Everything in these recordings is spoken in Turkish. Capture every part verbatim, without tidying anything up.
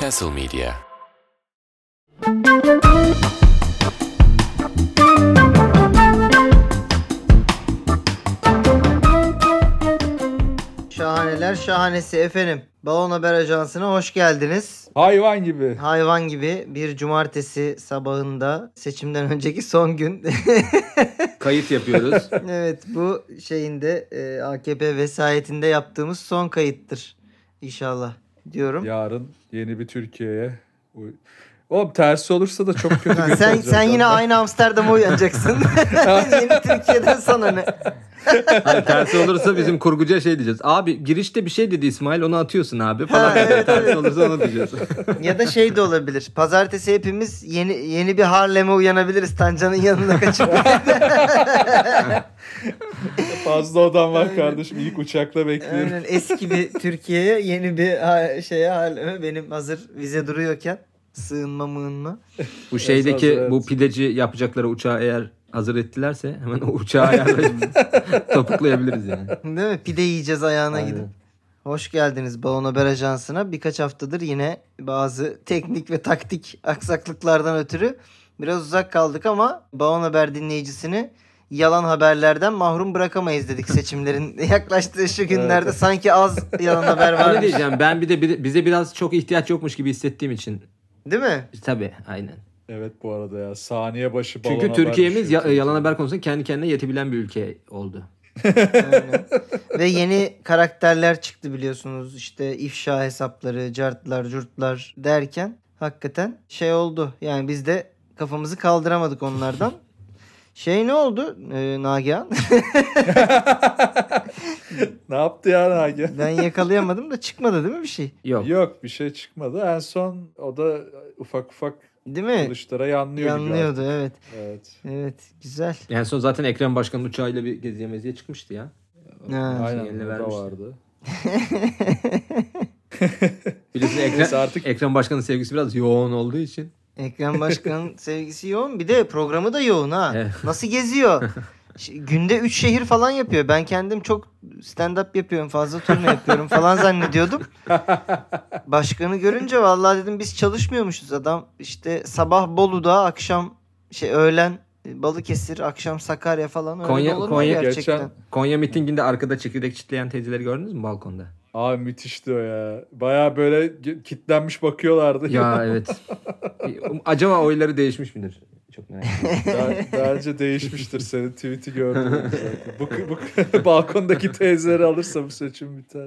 Castle Media. Şahaneler Şahanesi efendim. Balon Haber Ajansı'na hoş geldiniz. Hayvan gibi. Hayvan gibi bir cumartesi sabahında, seçimden önceki son gün kayıt yapıyoruz. Evet, bu şeyinde A K P vesayetinde yaptığımız son kayıttır inşallah diyorum. Yarın yeni bir Türkiye'ye. Oğlum tersi olursa da çok kötü bir sen, sen yine aynı Amsterdam'a uyanacaksın. Yeni Türkiye'den sana ne? Hayır, tersi olursa bizim kurgucuya şey diyeceğiz. Abi girişte bir şey dedi İsmail, onu atıyorsun abi falan. Ha, evet, tersi evet. olursa onu diyeceğiz. Ya da şey de olabilir. Pazartesi hepimiz yeni yeni bir Harlem'e uyanabiliriz. Tancan'ın yanına kaçıp. Fazla odam var kardeşim. İlk uçakla bekliyorum. Aynen. Eski bir Türkiye'ye yeni bir ha- şeye Harlem'e benim hazır vize duruyorken. Sığınma mığınma. Bu şeydeki evet, bu pideci yapacakları uçağı eğer hazır ettilerse hemen o uçağı ayarlayıp topuklayabiliriz yani. Değil mi? Pide yiyeceğiz ayağına aynen. Gidip. Hoş geldiniz Balon Haber Ajansı'na. Birkaç haftadır yine bazı teknik ve taktik aksaklıklardan ötürü biraz uzak kaldık ama Balon Haber dinleyicisini yalan haberlerden mahrum bırakamayız dedik seçimlerin yaklaştığı şu günlerde. Evet. Sanki az yalan haber varmış. Ne diyeceğim ben bir de bize biraz çok ihtiyaç yokmuş gibi hissettiğim için. Değil mi? Tabii aynen. Evet bu arada ya saniye başı balon. Çünkü Türkiye'miz ya, yalan haber konusunda kendi kendine yetebilen bir ülke oldu. Aynen. Ve yeni karakterler çıktı biliyorsunuz. İşte ifşa hesapları, cartlar, curtlar derken hakikaten şey oldu. Yani biz de kafamızı kaldıramadık onlardan. Şey ne oldu ee, Nagihan? Ne yaptı ya Nagihan? Ben yakalayamadım da çıkmadı değil mi bir şey? Yok. Yok bir şey çıkmadı. En son o da ufak ufak kılıçlara yanlıyor yanlıyordu gibi. Evet. Evet. Evet güzel. En son zaten Ekrem Başkan'ın uçağıyla bir geziye meziye çıkmıştı ya. Ha. Aynen o da vardı. Bilirsin Ekrem, artık... Ekrem Başkan'ın sevgisi biraz yoğun olduğu için. Ekrem Başkan'ın sevgisi yoğun. Bir de programı da yoğun ha. Evet. Nasıl geziyor? Günde üç şehir falan yapıyor. Ben kendim çok stand-up yapıyorum. Fazla turne yapıyorum falan zannediyordum. Başkanı görünce vallahi dedim biz çalışmıyormuşuz adam. İşte sabah Bolu'da, akşam şey öğlen Balıkesir, akşam Sakarya falan. Öyle Konya, Konya gerçekten. Geçen... Konya mitinginde arkada çekirdek çitleyen teyzeleri gördünüz mü balkonda? Abi müthişti o ya. Baya böyle kitlenmiş bakıyorlardı. Ya evet. Acaba oyları değişmiş midir? Çok merak ediyorum. Daha önce değişmiştir. Senin tweet'i gördüm. bu, bu, balkondaki teyzeleri alırsa bu seçim biter.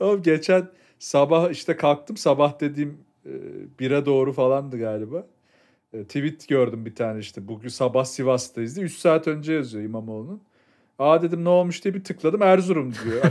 Oğlum geçen sabah işte kalktım. Sabah dediğim bire doğru falandı galiba. Tweet gördüm bir tane işte. Bugün sabah Sivas'tayız diye. üç saat önce yazıyor İmamoğlu'nun. Aa dedim ne olmuş diye bir tıkladım Erzurum diyor.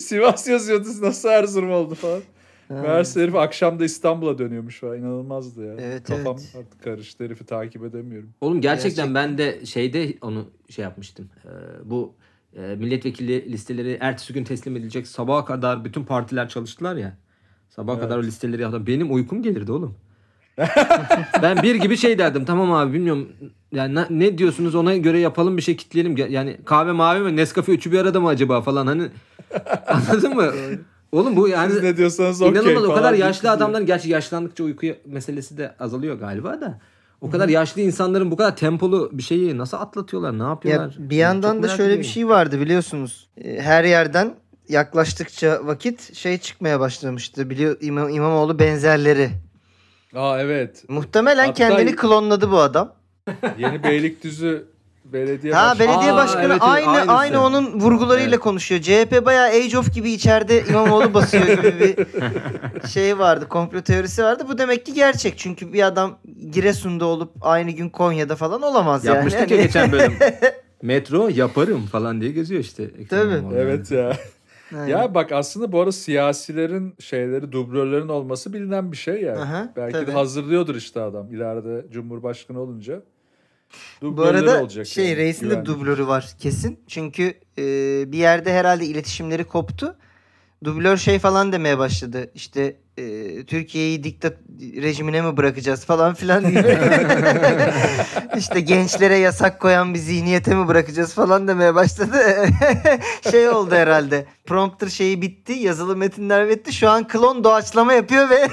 Sivas yazıyordu nasıl Erzurum oldu falan. Meğerse herif akşam da İstanbul'a dönüyormuş falan. İnanılmazdı ya. Evet, kafam evet. Artık karıştı herifi takip edemiyorum. Oğlum gerçekten, gerçekten ben de şeyde onu şey yapmıştım. Ee, bu e, milletvekili listeleri ertesi gün teslim edilecek sabaha kadar bütün partiler çalıştılar ya. Sabaha evet. kadar o listeleri yaptım. Benim uykum gelirdi oğlum. Ben bir gibi şey derdim tamam abi bilmiyorum yani ne diyorsunuz ona göre yapalım bir şey kitleyelim yani kahve mavi mi Nescafe üçü bir arada mı acaba falan hani anladın mı oğlum bu yani siz ne diyorsanız okey inanılmaz okay, o kadar yaşlı adamların gerçi yaşlandıkça uyku meselesi de azalıyor galiba da o kadar yaşlı insanların bu kadar tempolu bir şeyi nasıl atlatıyorlar ne yapıyorlar ya, bir yandan da şöyle bir şey vardı biliyorsunuz her yerden yaklaştıkça vakit şey çıkmaya başlamıştı biliyor İmam, İmamoğlu benzerleri. Aa evet. Muhtemelen hatta kendini klonladı bu adam. Yeni Beylikdüzü belediye başkanı. Ha belediye Aa, başkanı evet, aynı aynısı. Aynı onun vurgularıyla evet. konuşuyor. C H P bayağı Age of gibi içeride İmamoğlu basıyor gibi bir şey vardı. Komplo teorisi vardı. Bu demek ki gerçek. Çünkü bir adam Giresun'da olup aynı gün Konya'da falan olamaz yapmıştık yani. Yapmıştık ya geçen bölüm. Metro yaparım falan diye geziyor işte. Tabii. Evet ya. Aynen. Ya bak aslında bu arada siyasilerin şeyleri, dublörlerin olması bilinen bir şey yani. Aha, belki tabii. de hazırlıyordur işte adam ileride Cumhurbaşkanı olunca. Bu arada olacak şey yani, reisin güvenli. De dublörü var kesin. Çünkü e, bir yerde herhalde iletişimleri koptu. dublör şey falan demeye başladı. İşte e, Türkiye'yi diktat rejimine mi bırakacağız falan filan gibi. İşte gençlere yasak koyan bir zihniyete mi bırakacağız falan demeye başladı. Şey oldu herhalde. Prompter şeyi bitti. Yazılı metinler bitti. Şu an klon doğaçlama yapıyor ve...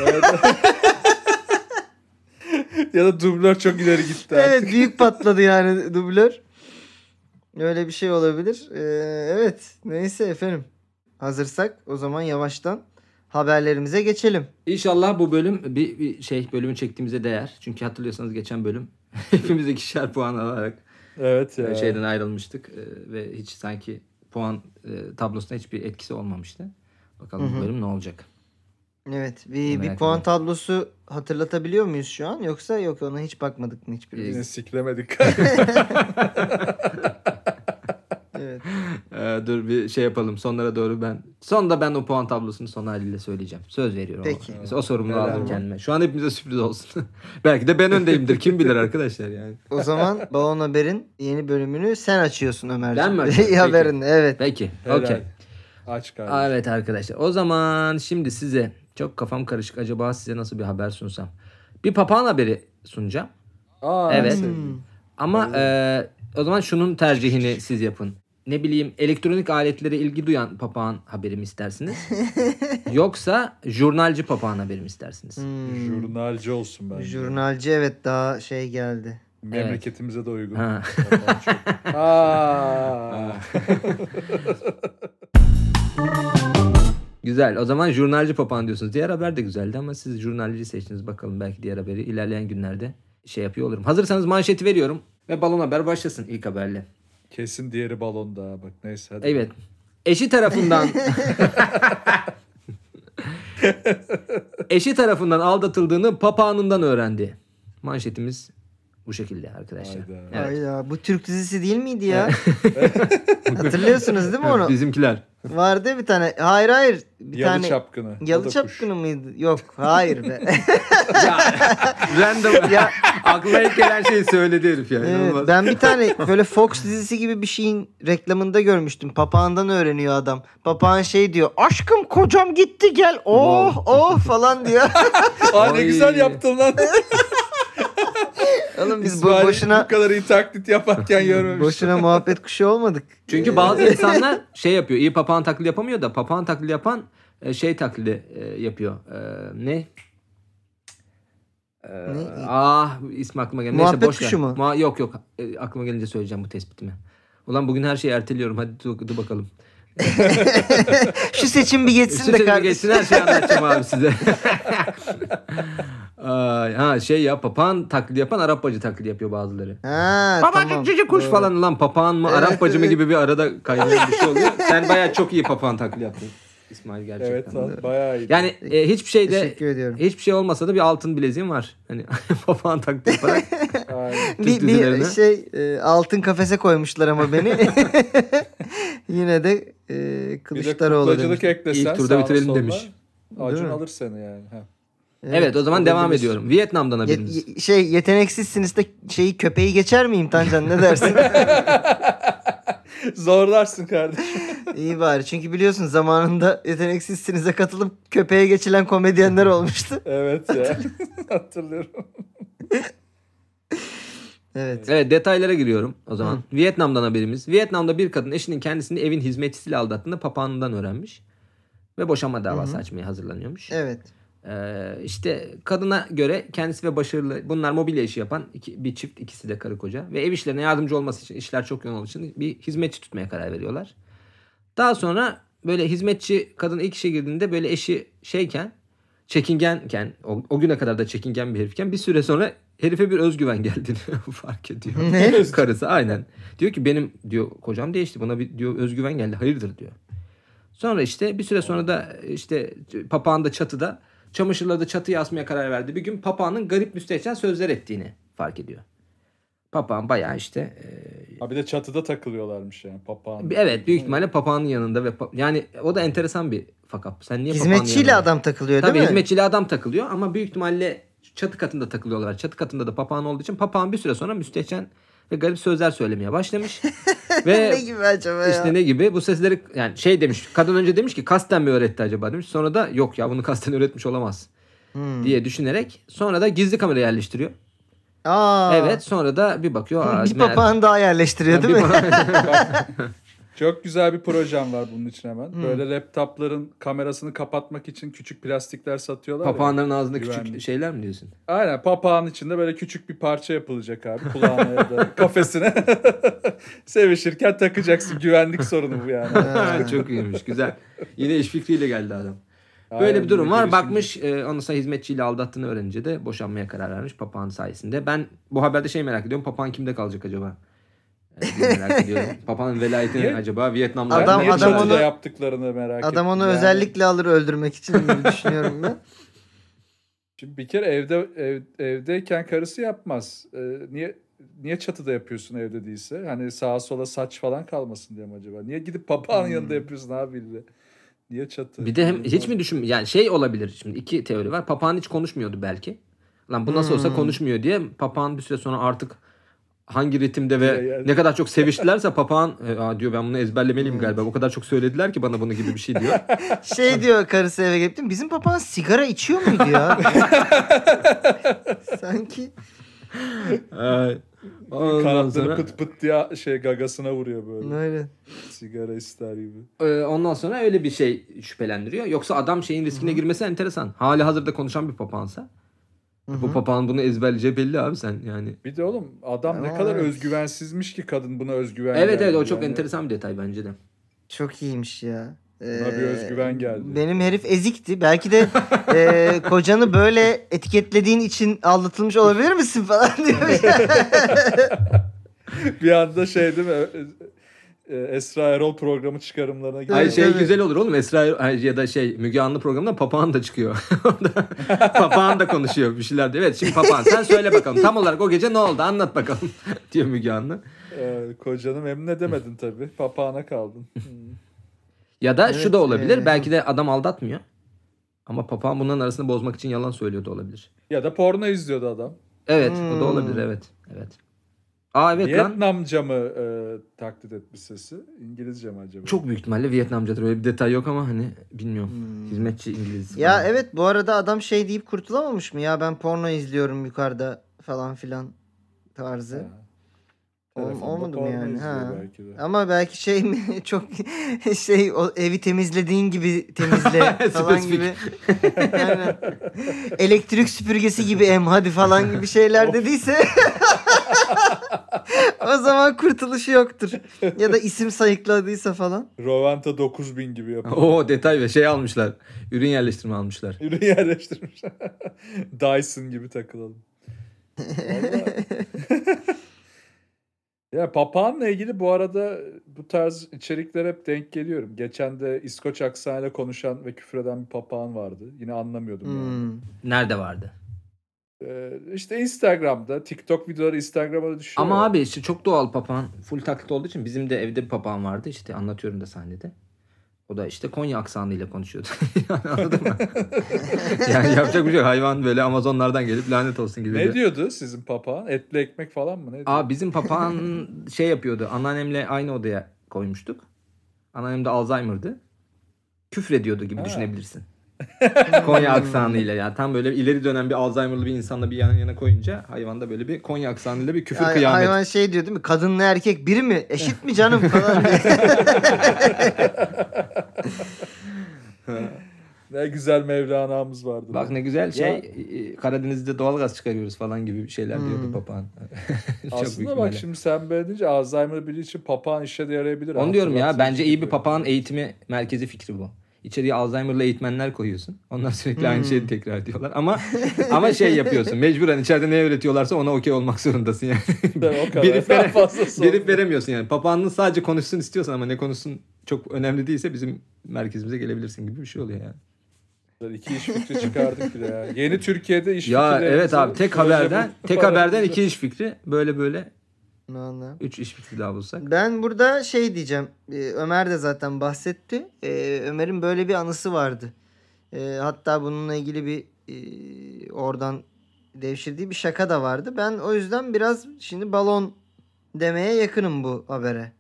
Ya da dublör çok ileri gitti artık. Evet, büyük patladı yani dublör. Öyle bir şey olabilir. Ee, evet, neyse efendim. Hazırsak o zaman yavaştan haberlerimize geçelim. İnşallah bu bölüm bir, bir şey bölümü çektiğimize değer. Çünkü hatırlıyorsanız geçen bölüm hepimiz ikişer puan alarak evet ya. Şeyden ayrılmıştık ve hiç sanki puan tablosuna hiçbir etkisi olmamıştı. Bakalım Hı-hı. bu bölüm ne olacak? Evet, bir, bir puan mi? Tablosu hatırlatabiliyor muyuz şu an? Yoksa yok, ona hiç bakmadık mı hiçbirimiz? Yine siklemedik. Evet. Ee, dur bir şey yapalım. Sonlara doğru ben. Sonda ben o puan tablosunu son haliyle söyleyeceğim. Söz veriyorum. Peki. O, o sorumluluğu aldım kendime. Şu an hepimize sürpriz olsun. Belki de ben öndeyimdir. Kim bilir arkadaşlar yani. O zaman Balon Haber'in yeni bölümünü sen açıyorsun Ömerciğim. Ben mi açıyorum? Haberin, evet. Peki. Okay. Aç kardeşim. Evet arkadaşlar. O zaman şimdi size çok kafam karışık. Acaba size nasıl bir haber sunsam? Bir papağan haberi sunacağım. Aa, evet. Hmm. Ama e, o zaman şunun tercihini siz yapın. Ne bileyim, elektronik aletlere ilgi duyan papağan haberi mi istersiniz? Yoksa jurnalci papağan haberi mi istersiniz? Hmm. Jurnalci olsun bence. Jurnalci, evet, daha şey geldi. Memleketimize evet. de uygun. Ha. Çok... Aa. Güzel. O zaman jurnalci papağan diyorsunuz. Diğer haber de güzeldi ama siz jurnalci seçtiniz. Bakalım, belki diğer haberi ilerleyen günlerde şey yapıyor olurum. Hazırsanız manşeti veriyorum ve Balon Haber başlasın ilk haberle. Kesin diğeri balonda. Bak neyse hadi. Evet. Eşi tarafından Eşi tarafından aldatıldığını papağanından öğrendi. Manşetimiz bu şekilde arkadaşlar. Hayda. Evet. Hayda. Bu Türk dizisi değil miydi ya? Hatırlıyorsunuz değil mi onu? Bizimkiler. Vardı bir tane. Hayır hayır. Bir Yalı tane... Çapkını. Yalı Çapkını mıydı? Yok. Hayır be. Ya, random. Ya. Aklına ilk gelen şeyi söyledi herif yani. Evet, ben bir tane böyle Fox dizisi gibi bir şeyin reklamında görmüştüm. Papağandan öğreniyor adam. Papağan şey diyor. Aşkım kocam gitti gel. Oh wow. Oh falan diyor. Aa, ne güzel yaptın lan. Oğlum biz İsmail, boşuna bu kadar iyi taklit yaparken görmemiştik. Boşuna muhabbet kuşu olmadık. Çünkü bazı insanlar şey yapıyor. İyi papağan taklidi yapamıyor da papağan taklidi yapan şey taklidi yapıyor. Ne? Ne? Ah, ismi aklıma gelmedi. Muhabbet Neyse, kuşu mu? Muha- yok yok. Aklıma gelince söyleyeceğim bu tespitimi. Ulan bugün her şeyi erteliyorum. Hadi dur, dur bakalım. Şu seçim bir geçsin Şu de kardeşim. Geçsin, her şeyi anlatacağım abi size. Ha şey ya, papağan taklidi yapan Arap bacı taklidi yapıyor bazıları. Ha, papağan tamam. Cici kuş evet. falan lan papağan mı evet, Arap bacı evet. mı gibi bir arada kaynayan bir şey oluyor. Sen bayağı çok iyi papağan taklidi yaptın İsmail gerçekten. Evet abi, bayağı iyi. Yani e, hiçbir şeyde hiçbir şey olmasa da bir altın bileziğim var. Hani papağan taklidi yaparak. bir bir şey e, altın kafese koymuşlar ama beni. Yine de e, Kılıçdaroğlu demiş. Eklesen, İlk turda bitirelim solda, demiş. Acun alır seni yani. Ha. Evet, evet o zaman o devam ediyorum. Misin? Vietnam'dan haberimiz. Ye- şey yeteneksizsiniz de şeyi köpeği geçer miyim Tancan, ne dersin? Zorlarsın kardeşim. İyi bari, çünkü biliyorsun zamanında yeteneksizsinize katılıp köpeğe geçilen komedyenler olmuştu. Evet ya. Hatırlıyorum. Evet. Evet, detaylara giriyorum o zaman. Hı. Vietnam'dan haberimiz. Vietnam'da bir kadın eşinin kendisini evin hizmetçisiyle aldattığını papağanından öğrenmiş ve boşanma davası Hı. açmaya hazırlanıyormuş. Evet. Ee, işte kadına göre kendisi ve başarılı, bunlar mobilya işi yapan iki, bir çift, ikisi de karı koca ve ev işlerine yardımcı olması için, işler çok yoğun olduğu için bir hizmetçi tutmaya karar veriyorlar. Daha sonra böyle hizmetçi kadın ilk işe girdiğinde böyle eşi şeyken, çekingenken, o, o güne kadar da çekingen bir herifken bir süre sonra herife bir özgüven geldiğini fark ediyor. Ne? Karısı aynen. Diyor ki benim diyor kocam değişti, bana bir diyor özgüven geldi, hayırdır diyor. Sonra işte bir süre sonra da işte papağan da çatıda çamaşırları da çatıya asmaya karar verdi. Bir gün papağanın garip müstehcen sözler ettiğini fark ediyor. Papağan bayağı işte... E... Ha bir de çatıda takılıyorlarmış yani papağan. Evet, büyük ihtimalle papağanın yanında ve... Pa... Yani o da enteresan bir fuck-up. Sen niye hizmetçiyle adam takılıyor Tabii, değil mi? Tabii hizmetçiyle adam takılıyor ama büyük ihtimalle çatı katında takılıyorlar. Çatı katında da papağan olduğu için papağan bir süre sonra müstehcen ve garip sözler söylemeye başlamış. Ve ne gibi acaba işte ya? İşte ne gibi? Bu sesleri yani şey demiş. Kadın önce demiş ki kasten mi öğretti acaba demiş. Sonra da yok ya bunu kasten öğretmiş olamaz hmm. diye düşünerek sonra da gizli kamera yerleştiriyor. Aa. Evet sonra da bir bakıyor. Bir papağan daha yerleştiriyor yani değil mi? Çok güzel bir projem var bunun için hemen. Hmm. Böyle laptopların kamerasını kapatmak için küçük plastikler satıyorlar. Papağanların ya, ağzında güvenli. Küçük şeyler mi diyorsun? Aynen, papağanın içinde böyle küçük bir parça yapılacak abi. Kulağına ya da kafesine. Sevişirken takacaksın. Güvenlik sorunu bu yani. Çok iyiymiş, güzel. Yine iş fikriyle geldi adam. Böyle aynen, bir durum var. Bakmış e, onu da hizmetçiyle aldattığını öğrenince de boşanmaya karar vermiş papağan sayesinde. Ben bu haberde şey merak ediyorum. Papağan kimde kalacak acaba? Yani merak ediyorum. Papağanın velayetini acaba Vietnam'da adam, adam, adam onu, yaptıklarını merak ediyorum. Adam onu yani. Özellikle alır öldürmek için gibi düşünüyorum ben. Şimdi bir kere evde ev, evdeyken karısı yapmaz. Ee, niye niye çatıda yapıyorsun evde değilse? Hani sağa sola saç falan kalmasın diye mi acaba? Niye gidip papağanın hmm. yanında yapıyorsun abi? Niye çatı? Bir de hem hiç mi düşün yani şey olabilir şimdi iki teori var. Papağan hiç konuşmuyordu belki. Lan bu nasıl hmm. olsa konuşmuyor diye papağan bir süre sonra artık hangi ritimde ve yani. Ne kadar çok seviştilerse papağan e, diyor ben bunu ezberlemeliyim galiba. O kadar çok söylediler ki bana bunu gibi bir şey diyor. Şey diyor karısı eve gelip bizim papağan sigara içiyor muydu ya? Sanki. Ay. Kanatları sonra... pıt pıt diye şey gagasına vuruyor böyle. Aynen. Sigara ister gibi. Ee, ondan sonra öyle bir şey şüphelendiriyor. Yoksa adam şeyin riskine Hı-hı. girmesi enteresan. Hali hazırda konuşan bir papağansa. Hı-hı. Bu papağan bunu ezberleyeceği belli abi sen yani. Bir de oğlum adam yani ne kadar evet. özgüvensizmiş ki kadın buna özgüven. Evet evet o çok yani. Enteresan bir detay bence de. Çok iyiymiş ya. Buna bir özgüven geldi. Benim herif ezikti. Belki de e, kocanı böyle etiketlediğin için aldatılmış olabilir misin falan diyor. Bir anda şey değil mi? Esra Erol programı çıkarımlarına gidiyor. Ay şey güzel olur oğlum. Esra Erol ya da şey Müge Anlı programından papağan da çıkıyor. Papağan da konuşuyor bir şeyler diyor. Evet şimdi papağan sen söyle bakalım. Tam olarak o gece ne oldu anlat bakalım diyor Müge Anlı. Ee, kocanı memnun edemedin tabii. Papağana kaldın. Ya da evet, şu da olabilir. Ee... Belki de adam aldatmıyor. Ama papağan bunların arasını bozmak için yalan söylüyordu olabilir. Ya da porno izliyordu adam. Evet. Hmm. O da olabilir. Evet. Evet. Aa, evet Vietnamca lan. mı e, taklit etmiş sesi? İngilizce mi acaba? Çok büyük ihtimalle Vietnamcadır. Öyle bir detay yok ama hani bilmiyorum. Hmm. Hizmetçi İngiliz. Ya falan. Evet bu arada adam şey deyip kurtulamamış mı? Ya ben porno izliyorum yukarıda falan filan tarzı. Ha. Ol, olmadı mı yani? Ha. Belki ama belki şey mi çok şey o evi temizlediğin gibi temizle falan gibi. Yani, elektrik süpürgesi gibi em hadi falan gibi şeyler dediyse o zaman kurtuluşu yoktur. Ya da isim sayıkladıysa falan. Roventa dokuz bin gibi yapıyor. Oo detay ve şey almışlar. Ürün yerleştirme almışlar. Ürün yerleştirmişler. Dyson gibi takılalım. Ya papağanla ilgili bu arada bu tarz içeriklere hep denk geliyorum. Geçen de İskoç aksanıyla konuşan ve küfreden bir papağan vardı. Yine anlamıyordum. Hmm. Yani. Nerede vardı? Ee, işte Instagram'da. TikTok videoları Instagram'a düşüyor. Ama abi işte çok doğal papağan. Full taklit olduğu için bizim de evde bir papağan vardı. İşte anlatıyorum da sahnede. O da işte Konya aksanıyla konuşuyordu. Yani anladın mı? Yani yapacak bir şey yok. Hayvan böyle Amazonlardan gelip lanet olsun gibi. Ne diyor. Diyordu sizin papağan? Etli ekmek falan mı? Ne diyor? Aa, bizim papağan şey yapıyordu. Anneannemle aynı odaya koymuştuk. Anneannem de Alzheimer'dı. Küfrediyordu gibi ha. düşünebilirsin. Konya aksanıyla yani tam böyle ileri dönem bir Alzheimer'lı bir insanla bir yan yana koyunca hayvanda böyle bir Konya aksanıyla bir küfür yani kıyamet. Hayvan şey diyor değil mi? Kadınla erkek biri mi? Eşit mi canım falan. Ne güzel Mevlana'mız vardı. Bak ne güzel şey ya. Karadeniz'de doğalgaz çıkarıyoruz falan gibi şeyler hmm. diyordu papağan. Aslında bak ihtimalle. Şimdi sen böyle deyince Alzheimer biri için papağan işe de yarayabilir. Onu diyorum ya bence iyi bir papağan eğitimi merkezi fikri bu. İçeriye Alzheimer'lı eğitmenler koyuyorsun. Onlar sürekli hmm. aynı şeyi tekrar diyorlar. Ama ama şey yapıyorsun. Mecburen içeride ne öğretiyorlarsa ona okey olmak zorundasın yani. Birif vere, biri veremiyorsun yani. Papağanın sadece konuşsun istiyorsan ama ne konuşsun çok önemli değilse bizim merkezimize gelebilirsin gibi bir şey oluyor yani. İki iş fikri çıkardık bile ya. Yeni Türkiye'de iş fikri. Ya evet abi tek haberden tek haberden iki iş fikri böyle böyle. Anladım. Üç iş fikri daha bulsak. Ben burada şey diyeceğim. Ömer de zaten bahsetti. Ömer'in böyle bir anısı vardı. Hatta bununla ilgili bir oradan devşirdiği bir şaka da vardı. Ben o yüzden biraz şimdi balon demeye yakınım bu habere.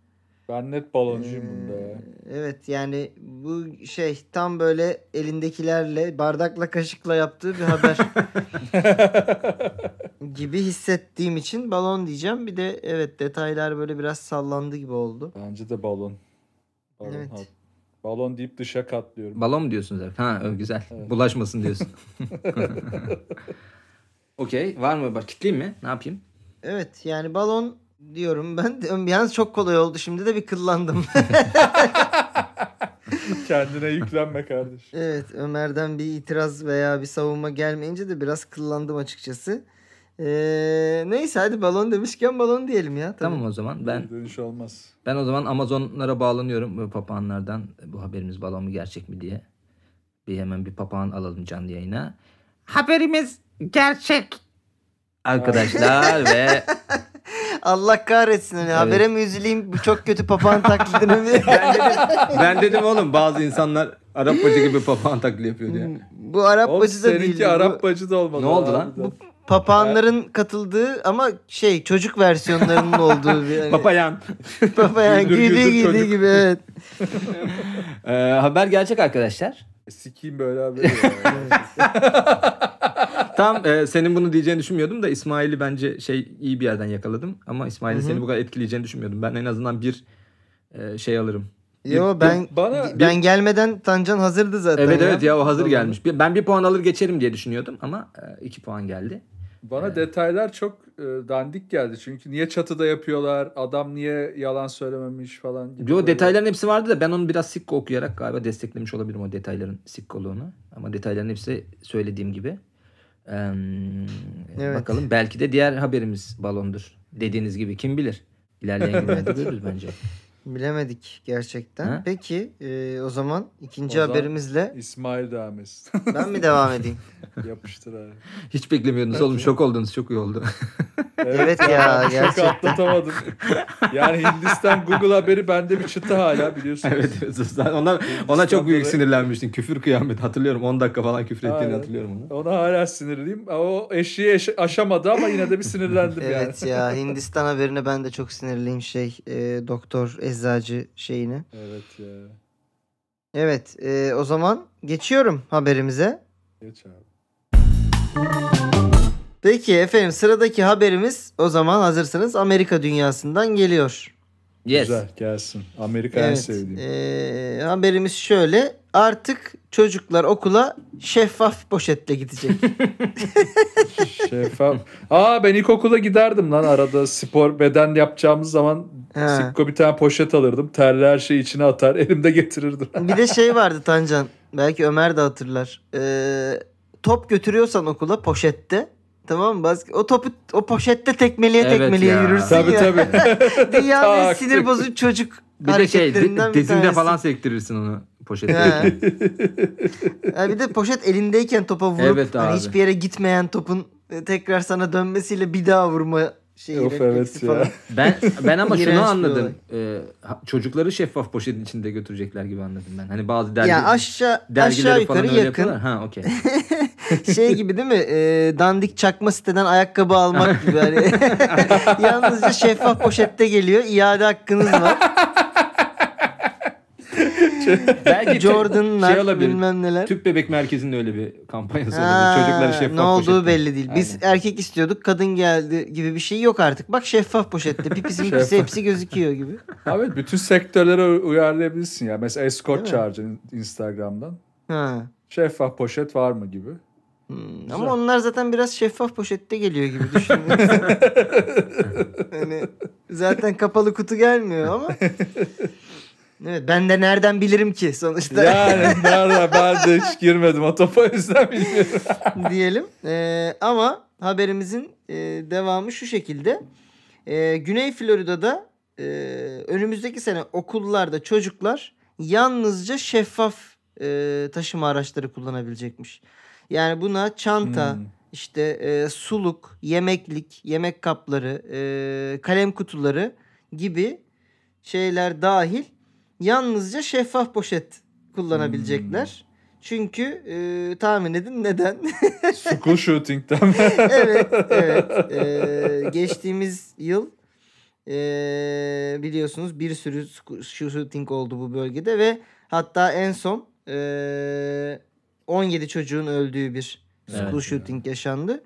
Ben net baloncuyum ee, bunda ya. Evet yani bu şey tam böyle elindekilerle bardakla kaşıkla yaptığı bir haber gibi hissettiğim için balon diyeceğim. Bir de evet detaylar böyle biraz sallandı gibi oldu. Bence de balon. Balon evet. Hat. Balon deyip dışa katlıyorum. Balon mu diyorsun zaten? Ha güzel. Evet. Bulaşmasın diyorsun. Okey. Var mı? Bak kitleyeyim mi? Ne yapayım? Evet yani balon diyorum ben. Yalnız çok kolay oldu. Şimdi de bir kıllandım. Kendine yüklenme kardeş. Evet. Ömer'den bir itiraz veya bir savunma gelmeyince de biraz kıllandım açıkçası. Ee, neyse hadi balon demişken balon diyelim ya. Tabii. Tamam o zaman. Ben dönüş olmaz. Ben o zaman Amazonlara bağlanıyorum. Böyle papağanlardan bu haberimiz balon mu gerçek mi diye. Bir hemen bir papağan alalım canlı yayına. Haberimiz gerçek. Arkadaşlar ve... Allah kahretsin hani evet. Habere mi üzüleyim bu çok kötü papağan taklidini mi? ben, dedim, ben dedim oğlum bazı insanlar Arap bacı gibi papağan taklidi yapıyor diye. Bu Arap oğlum, bacı da değil. Seninki Arap bacı da olmadı. Ne oldu lan? Bu papağanların katıldığı ama şey çocuk versiyonlarının olduğu bir. Yani. Papayan. Papayan güldüğü güldüğü gibi evet. ee, haber gerçek arkadaşlar. Sikiyim böyle haberi. Tam e, senin bunu diyeceğini düşünmüyordum da İsmail'i bence şey iyi bir yerden yakaladım. Ama İsmail'in seni bu kadar etkileyeceğini düşünmüyordum. Ben en azından bir e, şey alırım. Yo bir, ben bana, ben bir... gelmeden Tancan hazırdı zaten. Evet ya. Evet ya o hazır tamam. Gelmiş. Ben bir puan alır geçerim diye düşünüyordum ama e, iki puan geldi. Bana ee... detaylar çok e, dandik geldi. Çünkü niye çatıda yapıyorlar, adam niye yalan söylememiş falan gibi. Yo detayların hepsi vardı da ben onu biraz sikko okuyarak galiba desteklemiş olabilirim o detayların sikkoluğunu. Ama detayların hepsi söylediğim gibi. Ee, evet. Bakalım belki de diğer haberimiz balondur. Dediğiniz gibi kim bilir? İlerleyen günlerde görürüz bence. Bilemedik gerçekten. Ha? Peki e, o zaman ikinci o zaman haberimizle İsmail devam etsin. Ben mi devam edeyim? Yapıştır abi. Hiç beklemiyordunuz evet. Oğlum şok oldunuz. Çok iyi oldu. Evet ya gerçekten. Şok atlatamadım. Yani Hindistan Google haberi bende bir çıtı hala biliyorsunuz. Evet evet. Ona, ona çok büyük sinirlenmiştin. Küfür kıyamet hatırlıyorum. on dakika falan küfür ettiğini aynen. Hatırlıyorum. Onu. Ona hala sinirliyim. O eşiği eş, aşamadı ama yine de bir sinirlendim yani. Evet ya Hindistan haberine ben de çok sinirliyim şey e, doktor eczacı şeyini. Evet ya. Evet e, o zaman geçiyorum haberimize. Geç abi. Peki efendim sıradaki haberimiz o zaman hazırsanız Amerika dünyasından geliyor. Yes. Güzel gelsin. Amerika'yı evet, sevdiğim. E, haberimiz şöyle. Artık çocuklar okula şeffaf poşetle gidecek. Şeffaf. Aa ben ilkokula giderdim lan arada spor beden yapacağımız zaman sikko bir tane poşet alırdım. Terli her şeyi içine atar elimde getirirdim. Bir de şey vardı Tancan. Belki Ömer de hatırlar. Eee Top götürüyorsan okula poşette tamam mı? O topu o poşette tekmeliye evet tekmeliye ya. Yürürsün tabii, ya. Tabii tabii. Dünyanın en sinir bozucu çocuk bir hareketlerinden de şey, bir tanesi. Dizinde falan sektirirsin onu poşette. Yani bir de poşet elindeyken topa vurup evet hani hiçbir yere gitmeyen topun tekrar sana dönmesiyle bir daha vurma şeyi. Of evet ya. Ben, ben ama şunu anladım. Ee, çocukları şeffaf poşetin içinde götürecekler gibi anladım ben. Hani bazı dergi, ya aşağı, dergileri aşağı falan öyle yakın. Yapıyorlar. Ha okey. Şey gibi değil mi? E, dandik çakma siteden ayakkabı almak gibi. Hani. Yalnızca şeffaf poşette geliyor. İade hakkınız var. Belki Jordan'lar şey bilmem neler. Tüp Bebek Merkezi'nin öyle bir kampanyası olabilir. Çocuklara şeffaf poşet. Ne olduğu poşette. Belli değil. Biz aynen. Erkek istiyorduk kadın geldi gibi bir şey yok artık. Bak şeffaf poşette pipisin pipisi hepsi gözüküyor gibi. Abi bütün sektörlere uyarlayabilirsin ya. Mesela escort çağıracaksın Instagram'dan. Ha. Şeffaf poşet var mı gibi. Hmm, ama onlar zaten biraz şeffaf poşette geliyor gibi düşünüyorum. Hani zaten kapalı kutu gelmiyor ama. Evet ben de nereden bilirim ki sonuçta. Yani nereden ben de hiç girmedim o topa yüzden bilmiyorum. Diyelim ee, ama haberimizin e, devamı şu şekilde. E, Güney Florida'da e, önümüzdeki sene okullarda çocuklar yalnızca şeffaf e, taşıma araçları kullanabilecekmiş. Yani buna çanta, hmm. işte e, suluk, yemeklik, yemek kapları, e, kalem kutuları gibi şeyler dahil. Yalnızca şeffaf poşet kullanabilecekler. Hmm. Çünkü e, tahmin edin neden? School shooting'den. Evet, evet. E, geçtiğimiz yıl Ee, biliyorsunuz bir sürü shooting oldu bu bölgede ve hatta en son e, on yedi çocuğun öldüğü bir school evet, shooting yani. yaşandı.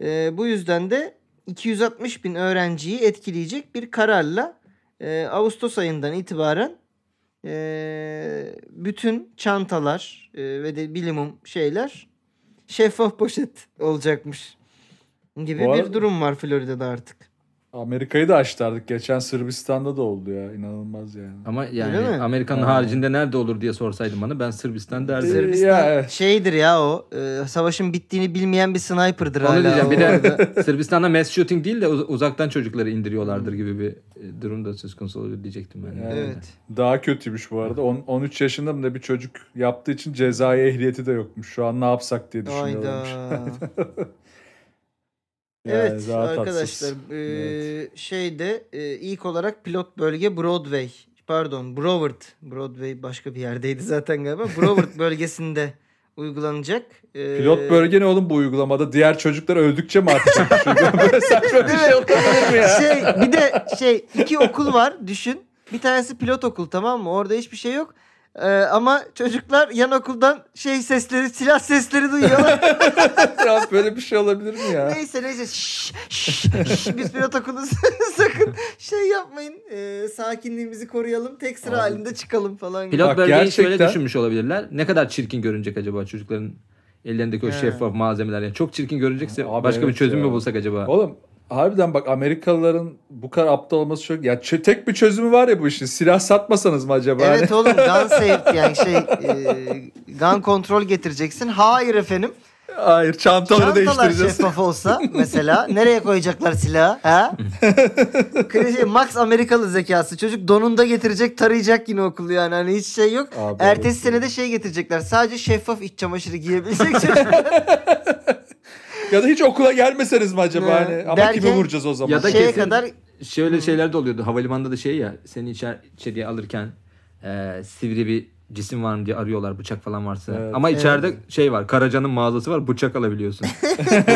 E, bu yüzden de iki yüz altmış bin öğrenciyi etkileyecek bir kararla e, Ağustos ayından itibaren e, bütün çantalar e, ve de bilimum şeyler şeffaf poşet olacakmış gibi arada... bir durum var Florida'da artık. Amerika'yı da açtardık. Geçen Sırbistan'da da oldu ya. İnanılmaz yani. Ama yani Amerika'nın ha. haricinde nerede olur diye sorsaydım bana ben Sırbistan derdim. Sırbistan ya. şeydir ya o. E, savaşın bittiğini bilmeyen bir sniper'dır onu hala. Bir de Sırbistan'da mass shooting değil de uzaktan çocukları indiriyorlardır gibi bir durum da söz konusu olur diyecektim ben. Yani. Evet. Daha kötüymüş bu arada. On, on üç yaşında mı da bir çocuk yaptığı için cezai ehliyeti de yokmuş. Şu an ne yapsak diye düşünüyorlarmış. Yani evet arkadaşlar e, evet. şeyde e, ilk olarak pilot bölge Broadway pardon Broward Broadway başka bir yerdeydi zaten galiba Broward bölgesinde uygulanacak. E, pilot bölge ne oğlum bu uygulamada diğer çocuklar öldükçe mi artacak? Böyle saçma bir şey olabilir mi ya? Şey, bir de şey iki okul var düşün bir tanesi pilot okul tamam mı orada hiçbir şey yok. Ee, ama çocuklar yan okuldan şey sesleri, silah sesleri duyuyorlar. Ya böyle bir şey olabilir mi ya? Neyse neyse. Şş, şş, şş. Biz pilot okulunuz sakın şey yapmayın. Ee, sakinliğimizi koruyalım. Tek sıra Abi. halinde çıkalım falan. Pilot Bak, bölgeyi gerçekten... şöyle düşünmüş olabilirler. Ne kadar çirkin görünecek acaba çocukların ellerindeki o He. şeffaf malzemeler. Yani çok çirkin görünecekse Abi, başka evet bir çözüm ya. mü bulsak acaba? Oğlum. Harbiden bak Amerikalıların bu kadar aptal olması çok... Ya ç- tek bir çözümü var ya bu işin. Silah satmasanız mı acaba? Evet hani? Oğlum gun safety yani şey... E, gun kontrol getireceksin. Hayır efendim. Hayır çantaları Çantalar değiştireceğiz. Çantalar şeffaf olsa mesela. Nereye koyacaklar silahı? Ha? Max Amerikalı zekası. Çocuk donunda getirecek tarayacak yine okulu yani. Hani hiç şey yok. Abi, Ertesi evet. sene de şey getirecekler. Sadece şeffaf iç çamaşırı giyebilecek çocuklar. Ya da hiç okula gelmeseniz mi acaba? Hani? Ama Derken, kimi vuracağız o zaman? Ya da şeye kesin kadar... şöyle şeyler de oluyordu. Havalimanında da şey ya seni içer, içeriye alırken e, sivri bir cisim var mı diye arıyorlar. Bıçak falan varsa. Evet. Ama içeride evet. şey var. Karaca'nın mağazası var. Bıçak alabiliyorsun.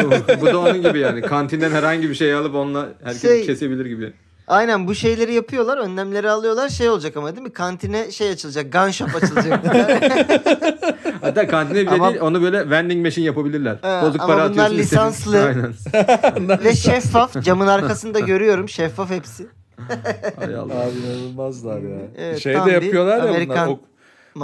bu, bu da onun gibi yani. Kantinden herhangi bir şey alıp onunla herkesi şey, kesebilir gibi. Aynen bu şeyleri yapıyorlar. Önlemleri alıyorlar. Şey olacak ama değil mi? Kantine şey açılacak. Gun shop açılacak. Hatta kantine bile ama, değil onu böyle vending machine yapabilirler. E, Bozuk para atıyorsun. Ama bunlar lisanslı. Ve şeffaf. Camın arkasında görüyorum. Şeffaf hepsi. Hay Allah. Abi inanılmazlar ya. Evet, şey de yapıyorlar ya Amerikan bunlar.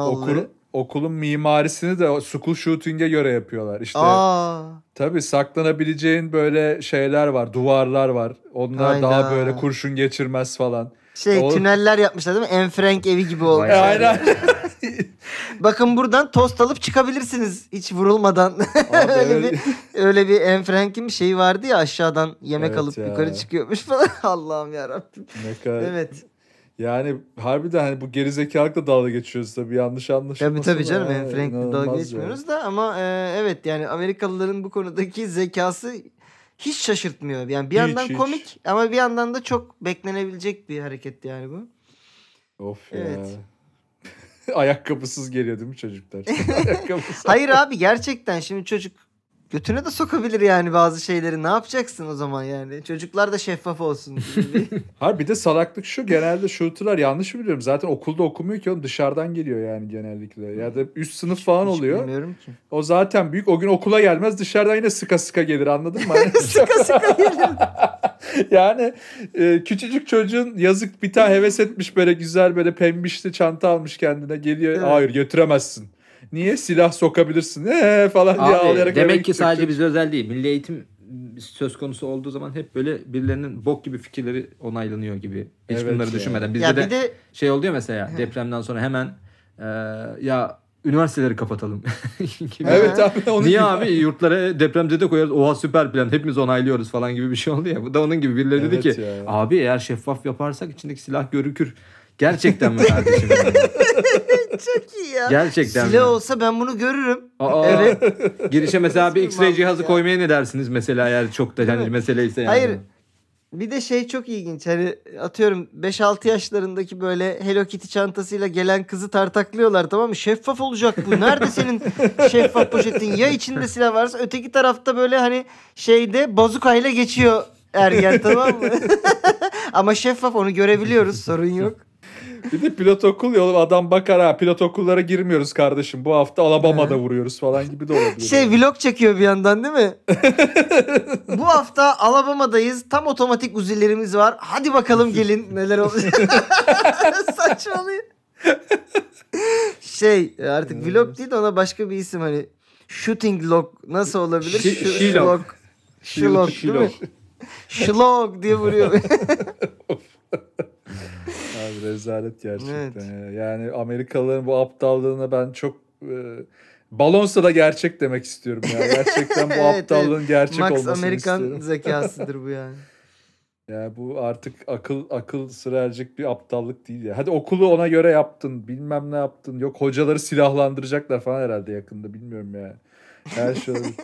Ok, okul, okulun mimarisini de school shooting'e göre yapıyorlar. İşte Aa. tabii saklanabileceğin böyle şeyler var. Duvarlar var. Onlar Hayda. daha böyle kurşun geçirmez falan. Şey o... tüneller yapmışlar değil mi? En Frank evi gibi olmuş. E, aynen. Bakın buradan tost alıp çıkabilirsiniz hiç vurulmadan. Abi, öyle bir öyle bir En Frank'in şeyi vardı ya aşağıdan yemek evet alıp ya. yukarı çıkıyormuş falan. Allah'ım yarabbim. Ne kadar... Evet. Yani harbiden hani bu gerizekalıkla dalga geçiyoruz tabii yanlış anlaşılmasın. Tabii tabii canım En Frank'le dalga geçmiyoruz yani. da ama e, evet yani Amerikalıların bu konudaki zekası hiç şaşırtmıyor. Yani bir hiç, yandan hiç. komik ama bir yandan da çok beklenebilecek bir hareket yani bu. Of evet. ya. Ayakkabısız geliyor değil mi çocuklar? Hayır abi gerçekten şimdi çocuk götüne de sokabilir yani bazı şeyleri. Ne yapacaksın o zaman yani? Çocuklar da şeffaf olsun. Harbi bir de salaklık şu genelde shooter'lar yanlış mı biliyorum? Zaten okulda okumuyor ki oğlum dışarıdan geliyor yani genellikle. Ya da üst sınıf hiç, falan hiç oluyor. Bilmiyorum ki. O zaten büyük. O gün okula gelmez dışarıdan yine sıka sıka gelir anladın mı? sıka sıka gelir. Yani e, küçücük çocuğun yazık bir tane heves etmiş böyle güzel böyle pembişli çanta almış kendine geliyor. Evet. Hayır götüremezsin. Niye silah sokabilirsin ee, falan diye Abi, ağlayarak demek ki sadece biz özel değil. Milli eğitim söz konusu olduğu zaman hep böyle birilerinin bok gibi fikirleri onaylanıyor gibi. Hiç evet bunları ya. düşünmeden. Bizde de, de şey oluyor mesela depremden sonra hemen e, ya üniversiteleri kapatalım. evet abi. Onun Niye gibi. abi yurtlara depremzede koyarız. Oha süper plan hepimiz onaylıyoruz falan gibi bir şey oldu ya. Bu da onun gibi birileri evet dedi ki ya. abi eğer şeffaf yaparsak içindeki silah görükür. Gerçekten mi kardeşim? Çok iyi ya. Gerçekten Silah mi? olsa ben bunu görürüm. Aa, evet. Girişe mesela bir X-ray cihazı ya. koymaya ne dersiniz mesela eğer çok da yani meseleyse yani. Hayır. Bir de şey çok ilginç. Hani atıyorum beş altı yaşlarındaki böyle Hello Kitty çantasıyla gelen kızı tartaklıyorlar tamam mı? Şeffaf olacak bu. Nerede senin şeffaf poşetin? Ya içinde silah varsa öteki tarafta böyle hani şeyde bazukayla geçiyor ergen, tamam mı? Ama şeffaf, onu görebiliyoruz, sorun yok. Bir de pilot okul ya oğlum, adam bakar ha, pilot okullara girmiyoruz kardeşim. Bu hafta Alabama'da vuruyoruz falan gibi de olabilir. Şey yani. Vlog çekiyor bir yandan değil mi? Bu hafta Alabama'dayız. Tam otomatik uzilerimiz var. Hadi bakalım gelin neler olacak. Saçmalıyor. Şey artık vlog değil de ona başka bir isim, hani shooting log nasıl olabilir? Ş- Şilog. Şilog değil mi? Şilog diye vuruyor. Abi rezalet gerçekten. Evet. Yani Amerikalıların bu aptallığına ben çok... E, balonsa da gerçek demek istiyorum. Yani. Gerçekten bu evet, aptallığın evet. gerçek Max olmasını Amerikan istiyorum. Max Amerikan zekasıdır bu yani. Yani bu artık akıl akıl sıra erecek bir aptallık değil. Ya. Hadi okulu ona göre yaptın, bilmem ne yaptın. Yok hocaları silahlandıracaklar falan herhalde yakında, bilmiyorum ya. Her şey olabilir.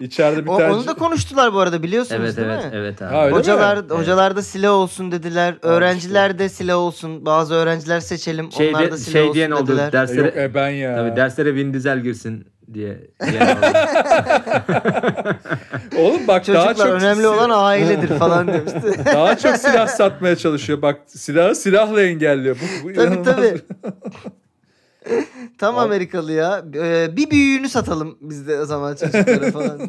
İçeride bir o, tercih... Onu da konuştular bu arada, biliyorsunuz evet, değil evet, mi? Evet evet abi. Ha, hocalar, mi? hocalar evet. da silah olsun dediler. Öğrenciler işte. de silah olsun. Bazı öğrenciler seçelim. Şey onlar de, da silah şey olsun diyen oldu, dediler. Derslere, Yok e ben ya. Tabii derslere Vin Diesel girsin diye. Oğlum bak çocuklar, daha çok... Çocuklar önemli olan ailedir falan demişti. Daha çok silah satmaya çalışıyor. Bak silahı silahla engelliyor. Bu, bu tabii tabii. Tam abi. Amerikalı ya. Ee, bir büyüğünü satalım biz de o zaman çocuklara falan.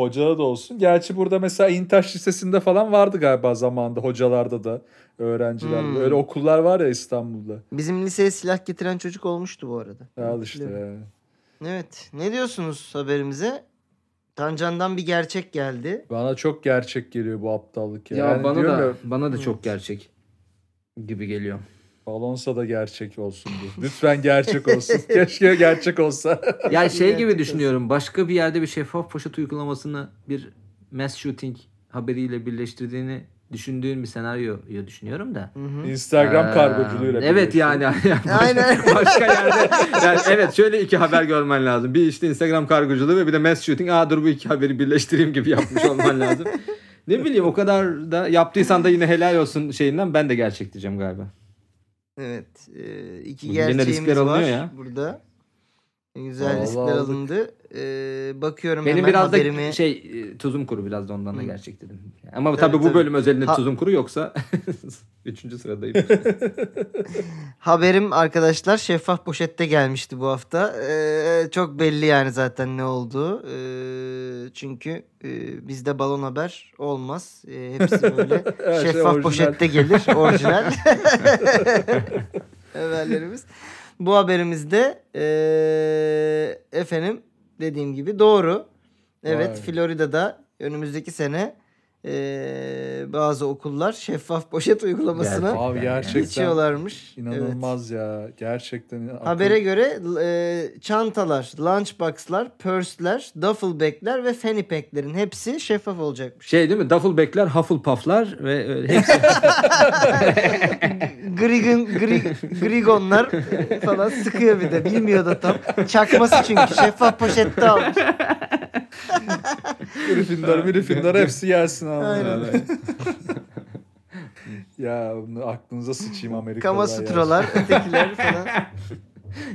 Hocalar da olsun. Gerçi burada mesela İntaş Lisesi'nde falan vardı galiba zamanında, hocalarda da, öğrencilerde. Hmm. Öyle okullar var ya İstanbul'da. Bizim liseye silah getiren çocuk olmuştu bu arada. Al işte. Yani. Evet. Ne diyorsunuz haberimize? Tancan'dan bir gerçek geldi. Bana çok gerçek geliyor bu aptallık. Ya, ya bana da ya, bana da çok gerçek gibi geliyor. Balonsa da gerçek olsun diye. Lütfen gerçek olsun. Keşke gerçek olsa. Ya şey gibi düşünüyorum. Başka bir yerde bir şeffaf poşet uygulamasını bir mass shooting haberiyle birleştirdiğini düşündüğün bir senaryoyu düşünüyorum da. Instagram ee, kargoculuğuyla. Evet yani. Aynen. Başka yerde. Yani evet, şöyle iki haber görmen lazım. Bir işte Instagram kargoculuğu ve bir de mass shooting. Aa dur bu iki haberi birleştireyim gibi yapmış olman lazım. Ne bileyim, o kadar da yaptıysan da yine helal olsun şeyinden, ben de gerçek diyeceğim galiba. Evet. iki gerçeğimiz var ya. Burada. Güzel Vallahi riskler aldık. alındı. Ee, bakıyorum Benim hemen biraz haberimi. Benim biraz da şey tuzum kuru, biraz da ondan da gerçek dedim. Ama tabii, tabii bu tabii. bölüm özelinde ha... tuzum kuru yoksa üçüncü sıradayım. Haberim arkadaşlar şeffaf poşette gelmişti bu hafta. Ee, çok belli yani zaten ne olduğu. Ee, çünkü e, bizde balon haber olmaz. Ee, hepsi böyle evet, şeffaf şey, poşette gelir. Orijinal. Haberlerimiz. Bu haberimizde e, efendim dediğim gibi doğru. Evet. Vay. Florida'da önümüzdeki sene e, bazı okullar şeffaf poşet uygulamasına Ger- abi, gerçekten geçiyorlarmış. İnanılmaz evet. ya. Gerçekten. Akıl... Habere göre e, çantalar, lunchboxlar, purse'ler, duffel bag'ler ve fanny pack'lerin hepsi şeffaf olacakmış. Şey değil mi? Duffel bag'ler, Hufflepuff'lar ve hepsi. Grigon, gri, grigonlar falan sıkıyor bir de. Bilmiyor da tam. Çakması çünkü. Şeffaf poşette almış. Grifindor, Grifindor hepsi yersin abi. Ya aklınıza sıçayım Amerikalılar. Kamasutralar, ötekiler falan.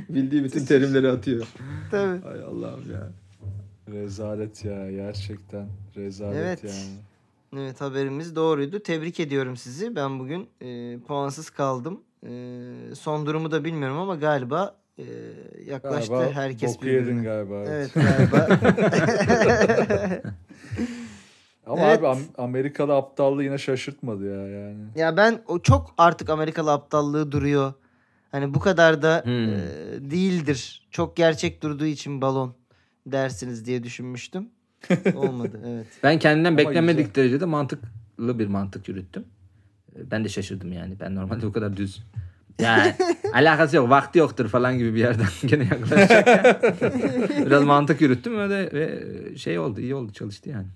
Bildiği bütün terimleri atıyor. Tabii. Ay Allah'ım ya. Rezalet ya. Gerçekten. Rezalet evet. yani. Evet, haberimiz doğruydu. Tebrik ediyorum sizi. Ben bugün e, puansız kaldım. E, son durumu da bilmiyorum ama galiba e, yaklaştı galiba herkes birbirine. Galiba boku yedin galiba. Evet, evet galiba. Ama evet. abi Amerikalı aptallığı yine şaşırtmadı ya yani. Ya ben o çok artık Amerikalı aptallığı duruyor. Hani bu kadar da hmm. e, değildir. Çok gerçek durduğu için balon dersiniz diye düşünmüştüm. Olmadı evet. Ben kendimden beklenmedik derecede mantıklı bir mantık yürüttüm. Ben de şaşırdım yani. Ben normalde bu kadar düz. Yani alakası yok, vakti yoktur falan gibi bir yerden gene yaklaşacak. Yani. Biraz mantık yürüttüm öyle ve şey oldu, iyi oldu, çalıştı yani.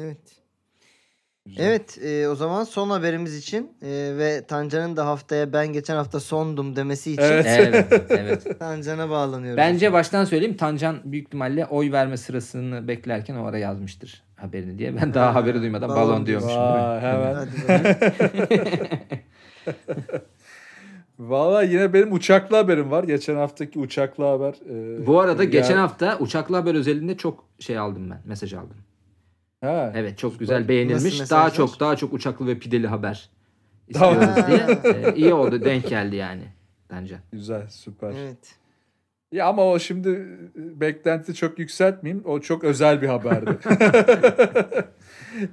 Evet. Güzel. Evet e, o zaman son haberimiz için e, ve Tancan'ın da haftaya ben geçen hafta sondum demesi için evet. evet, evet. Tancan'a bağlanıyorum. Bence baştan söyleyeyim, Tancan büyük ihtimalle oy verme sırasını beklerken o ara yazmıştır haberini diye. Ben daha ha, haberi duymadan balon, balon diyormuşum. Vay, hemen. Valla yine benim uçaklı haberim var. Geçen haftaki uçaklı haber. E, Bu arada yani... geçen hafta uçaklı haber özelinde çok şey aldım ben, mesaj aldım. Ha, evet, çok güzel beğenilmiş. Daha çok daha çok uçaklı ve pideli haber istiyoruz diye. Ee, iyi oldu, denk geldi yani bence. Güzel, süper. Evet. Ya ama o şimdi beklenti çok yükseltmeyeyim. O çok özel bir haberdi.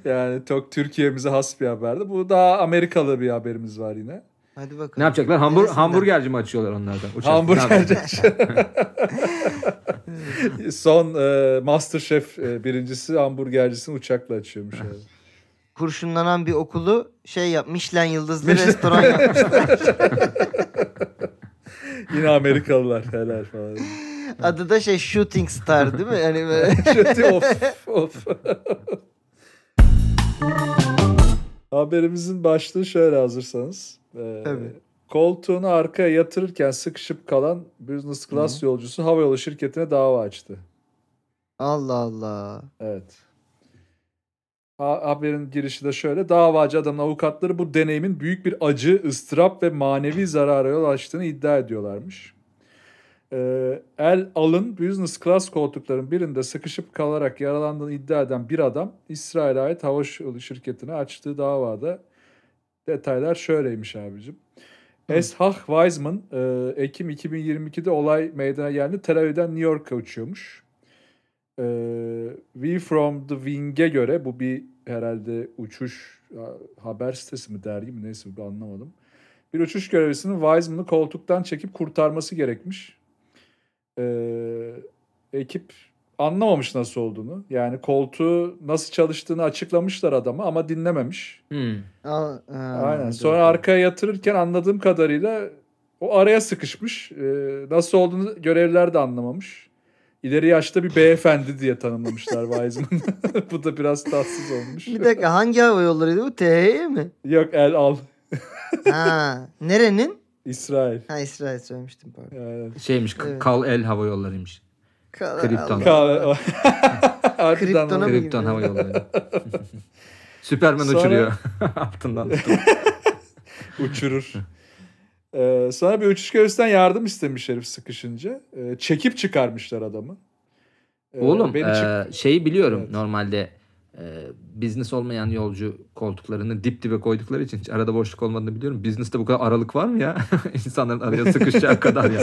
Yani çok Türkiye'mize has bir haberdi. Bu daha Amerikalı bir haberimiz var yine. Hadi bakalım. Ne yapacaklar? Hambur, hamburgerci mi açıyorlar onlardan? Uçak, hamburgerci. Son e, MasterChef e, birincisi hamburgercisini uçakla açıyormuş. Yani. Kurşunlanan bir okulu şey yap, Michelin yıldızlı restoran yapmışlar. Yine Amerikalılar helal falan. Adı da şey Shooting Star değil mi? Yani böyle. Shooting off off. Haberimizin başlığı şöyle, hazırsanız. Ee, evet. Koltuğunu arkaya yatırırken sıkışıp kalan business class Hı. yolcusu havayolu şirketine dava açtı. Allah Allah. Evet. Ha, haberin girişi de şöyle. Davacı adamın avukatları bu deneyimin büyük bir acı, ıstırap ve manevi zarara yol açtığını iddia ediyorlarmış. Ee, El Al'ın business class koltukların birinde sıkışıp kalarak yaralandığını iddia eden bir adam İsrail'e ait havayolu şirketine açtığı davada detaylar şöyleymiş abicim. Eshach Weisman e, Ekim iki bin yirmi ikide olay meydana geldi. Tel Aviv'den New York'a uçuyormuş. E, We From The Wing'e göre, bu bir herhalde uçuş haber sitesi mi, dergi mi, neyse anlamadım. Bir uçuş görevlisinin Weisman'ı koltuktan çekip kurtarması gerekmiş. E, ekip anlamamış nasıl olduğunu. Yani koltuğu nasıl çalıştığını açıklamışlar adama ama dinlememiş. Hmm. Aa, e, Aynen. Sonra arkaya yatırırken anladığım kadarıyla o araya sıkışmış. E, nasıl olduğunu görevliler de anlamamış. İleri yaşta bir beyefendi diye tanımlamışlar Weizmann'ı. Bu da biraz tatsız olmuş. Bir dakika, hangi hava yollarıydı bu? T H Y mi? Yok, El Al. Ha, nerenin? İsrail. Ha, İsrail söylemiştim. Pardon. Şeymiş, evet. Kal El Havayollarıymış. Kripton. Kripton. Kripton hava yolları. Süperman sonra... uçuruyor altından. Uçurur. Ee, sonra bir uçuş görevlisinden yardım istemiş herif sıkışınca. Ee, çekip çıkarmışlar adamı. Ee, Oğlum beni e, çık- şeyi biliyorum evet. Normalde e, business olmayan yolcu koltuklarını dip dibe koydukları için arada boşluk olmadığını biliyorum. Business'te bu kadar aralık var mı ya? İnsanların araya sıkışacağı kadar ya.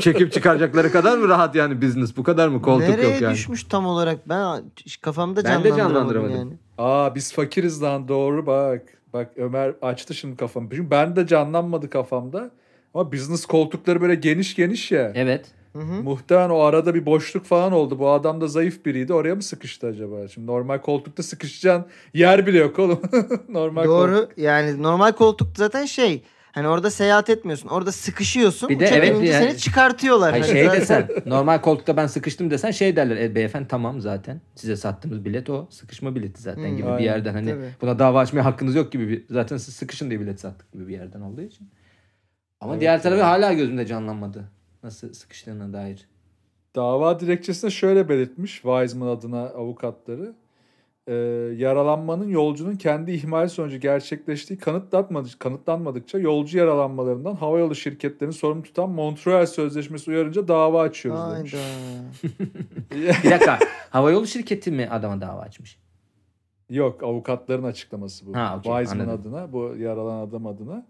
Çekip çıkaracakları kadar mı rahat yani business? Bu kadar mı? Koltuk nereye yok yani. Nereye düşmüş tam olarak? Ben kafamda canlandıramadım, ben de canlandıramadım yani. Aa, biz fakiriz lan, doğru bak. Bak Ömer açtı şimdi kafamı. Çünkü ben de canlanmadı kafamda. Ama business koltukları böyle geniş geniş ya. Evet. Hı-hı. Muhtemelen o arada bir boşluk falan oldu. Bu adam da zayıf biriydi. Oraya mı sıkıştı acaba? Şimdi normal koltukta sıkışacağın yer bile yok oğlum. Normal doğru. Koltuk. Yani normal koltuk zaten şey... Hani orada seyahat etmiyorsun. Orada sıkışıyorsun. Bir de uçak evet, yani, seni çıkartıyorlar. Hani şey desen, normal koltukta ben sıkıştım desen şey derler. E, beyefendi tamam, zaten size sattığımız bilet o. Sıkışma bileti zaten hmm, gibi aynen, bir yerden. Hani tabii. Buna dava açmaya hakkınız yok gibi. Bir, zaten siz sıkışın diye bilet sattık gibi bir yerden olduğu için. Ama evet, diğer tarafı yani. Hala gözümde canlanmadı. Nasıl sıkıştığına dair. Dava dilekçesinde şöyle belirtmiş Weizmann adına avukatları. Ee, yaralanmanın yolcunun kendi ihmali sonucu gerçekleştiği kanıtlanmadıkça yolcu yaralanmalarından havayolu şirketlerini sorumlu tutan Montreal Sözleşmesi uyarınca dava açıyoruz Aynen. demiş. Bir dakika, havayolu şirketi mi adama dava açmış? Yok, avukatların açıklaması bu. Ha, okay, Weizmann adına, bu yaralanan adam adına.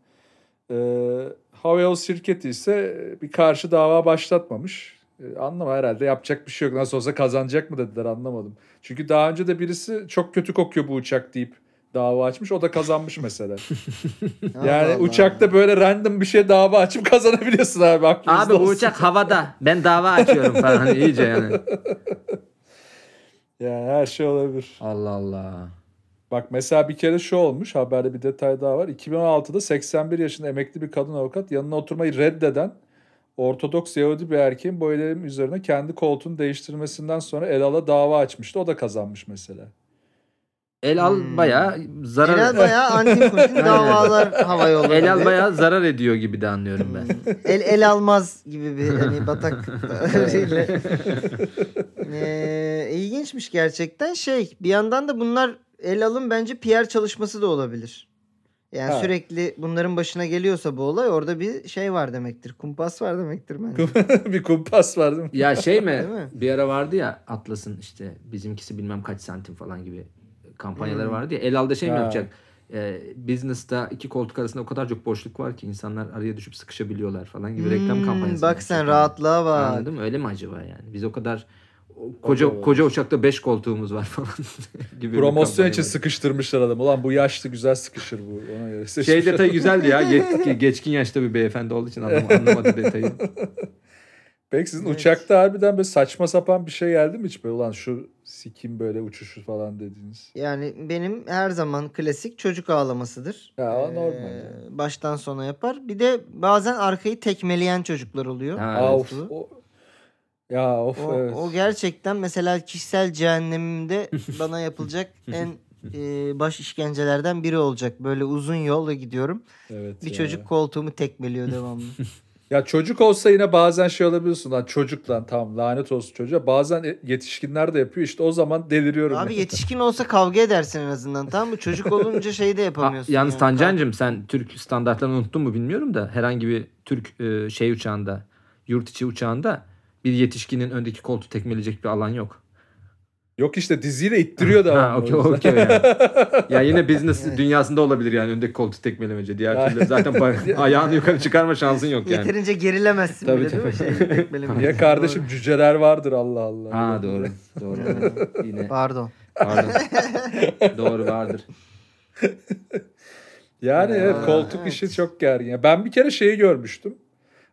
Ee, havayolu şirketi ise bir karşı dava başlatmamış. Anlama herhalde, yapacak bir şey yok. Nasıl olsa kazanacak mı dediler, anlamadım. Çünkü daha önce de birisi çok kötü kokuyor bu uçak deyip dava açmış. O da kazanmış mesela. Yani uçakta böyle random bir şey dava açıp kazanabiliyorsun abi. Abi bu uçak havada. Ben dava açıyorum falan. Hani iyice yani. Yani her şey olabilir. Allah Allah. Bak mesela bir kere şu olmuş. Haberde bir detay daha var. iki bin on altıda seksen bir yaşında emekli bir kadın avukat yanına oturmayı reddeden Ortodoks Yahudi bir erkeğin bu eylemin üzerine kendi koltuğunu değiştirmesinden sonra El Al'a dava açmıştı. O da kazanmış mesela. El Al hmm. bayağı zarar... El Al bayağı anti-Putin davalar hava yolları. El Al bayağı zarar ediyor gibi de anlıyorum ben. el el almaz gibi bir hani batak. ee, ilginçmiş gerçekten. Şey, bir yandan da bunlar El Al'ın bence P R çalışması da olabilir. Yani ha. sürekli bunların başına geliyorsa bu olay, orada bir şey var demektir. Kumpas var demektir bence. Bir kumpas var değil mi? Ya şey mi? mi? Bir ara vardı ya Atlas'ın işte bizimkisi bilmem kaç santim falan gibi kampanyaları hmm. vardı ya. El Al'da şey mi ha. yapacak? E, business'ta iki koltuk arasında o kadar çok boşluk var ki insanlar araya düşüp sıkışabiliyorlar falan gibi hmm. reklam kampanyası. Bak sen rahatlığa bak. Anladın mı? Öyle mi acaba yani? Biz o kadar koca o koca uçakta beş koltuğumuz var falan gibi. Promosyon için sıkıştırmışlar adam. Ulan bu yaşlı güzel sıkışır bu. Ona göre şey detayı güzeldi ya. Ge- geçkin yaşta bir beyefendi olduğu için adam anlamadı detayı. Peki sizin evet. uçakta harbiden böyle saçma sapan bir şey geldi mi hiç? Böyle ulan şu sikim böyle uçuşu falan dediniz. Yani benim her zaman klasik çocuk ağlamasıdır. Ya o normal. Ee, yani. Baştan sona yapar. Bir de bazen arkayı tekmeleyen çocuklar oluyor. Ha, evet. Of, o, ya of o, evet. O gerçekten mesela kişisel cehennemimde bana yapılacak en e, baş işkencelerden biri olacak. Böyle uzun yolla gidiyorum. Evet, bir ya. Çocuk koltuğumu tekmeliyor devamlı. Ya çocuk olsa yine bazen şey olabiliyorsun lan çocuk lan tamam lanet olsun çocuğa. Bazen yetişkinler de yapıyor işte o zaman deliriyorum. Abi yani. Yetişkin olsa kavga edersin en azından tamam mı? Çocuk olunca şey de yapamıyorsun. A, yalnız yani. Tancancığım sen Türk standartlarını unuttun mu bilmiyorum da herhangi bir Türk e, şey uçağında yurt içi uçağında bir yetişkinin öndeki koltuğu tekmeleyecek bir alan yok. Yok işte diziyle ittiriyor da. Ha, okey, okey yani. Ya yine business evet. dünyasında olabilir yani öndeki koltuğu tekmelemece. Diğer türlü zaten ayağını yukarı çıkarma şansın yok yani. Yeterince gerilemezsin tabii, bile tabii. değil mi? Tekmelemece. Ya kardeşim doğru. Cüceler vardır Allah Allah. Ha doğru. Doğru. Yine. Pardon. Pardon. Doğru vardır. Yani Aa, evet koltuk evet. işi çok gergin. Ben bir kere şeyi görmüştüm.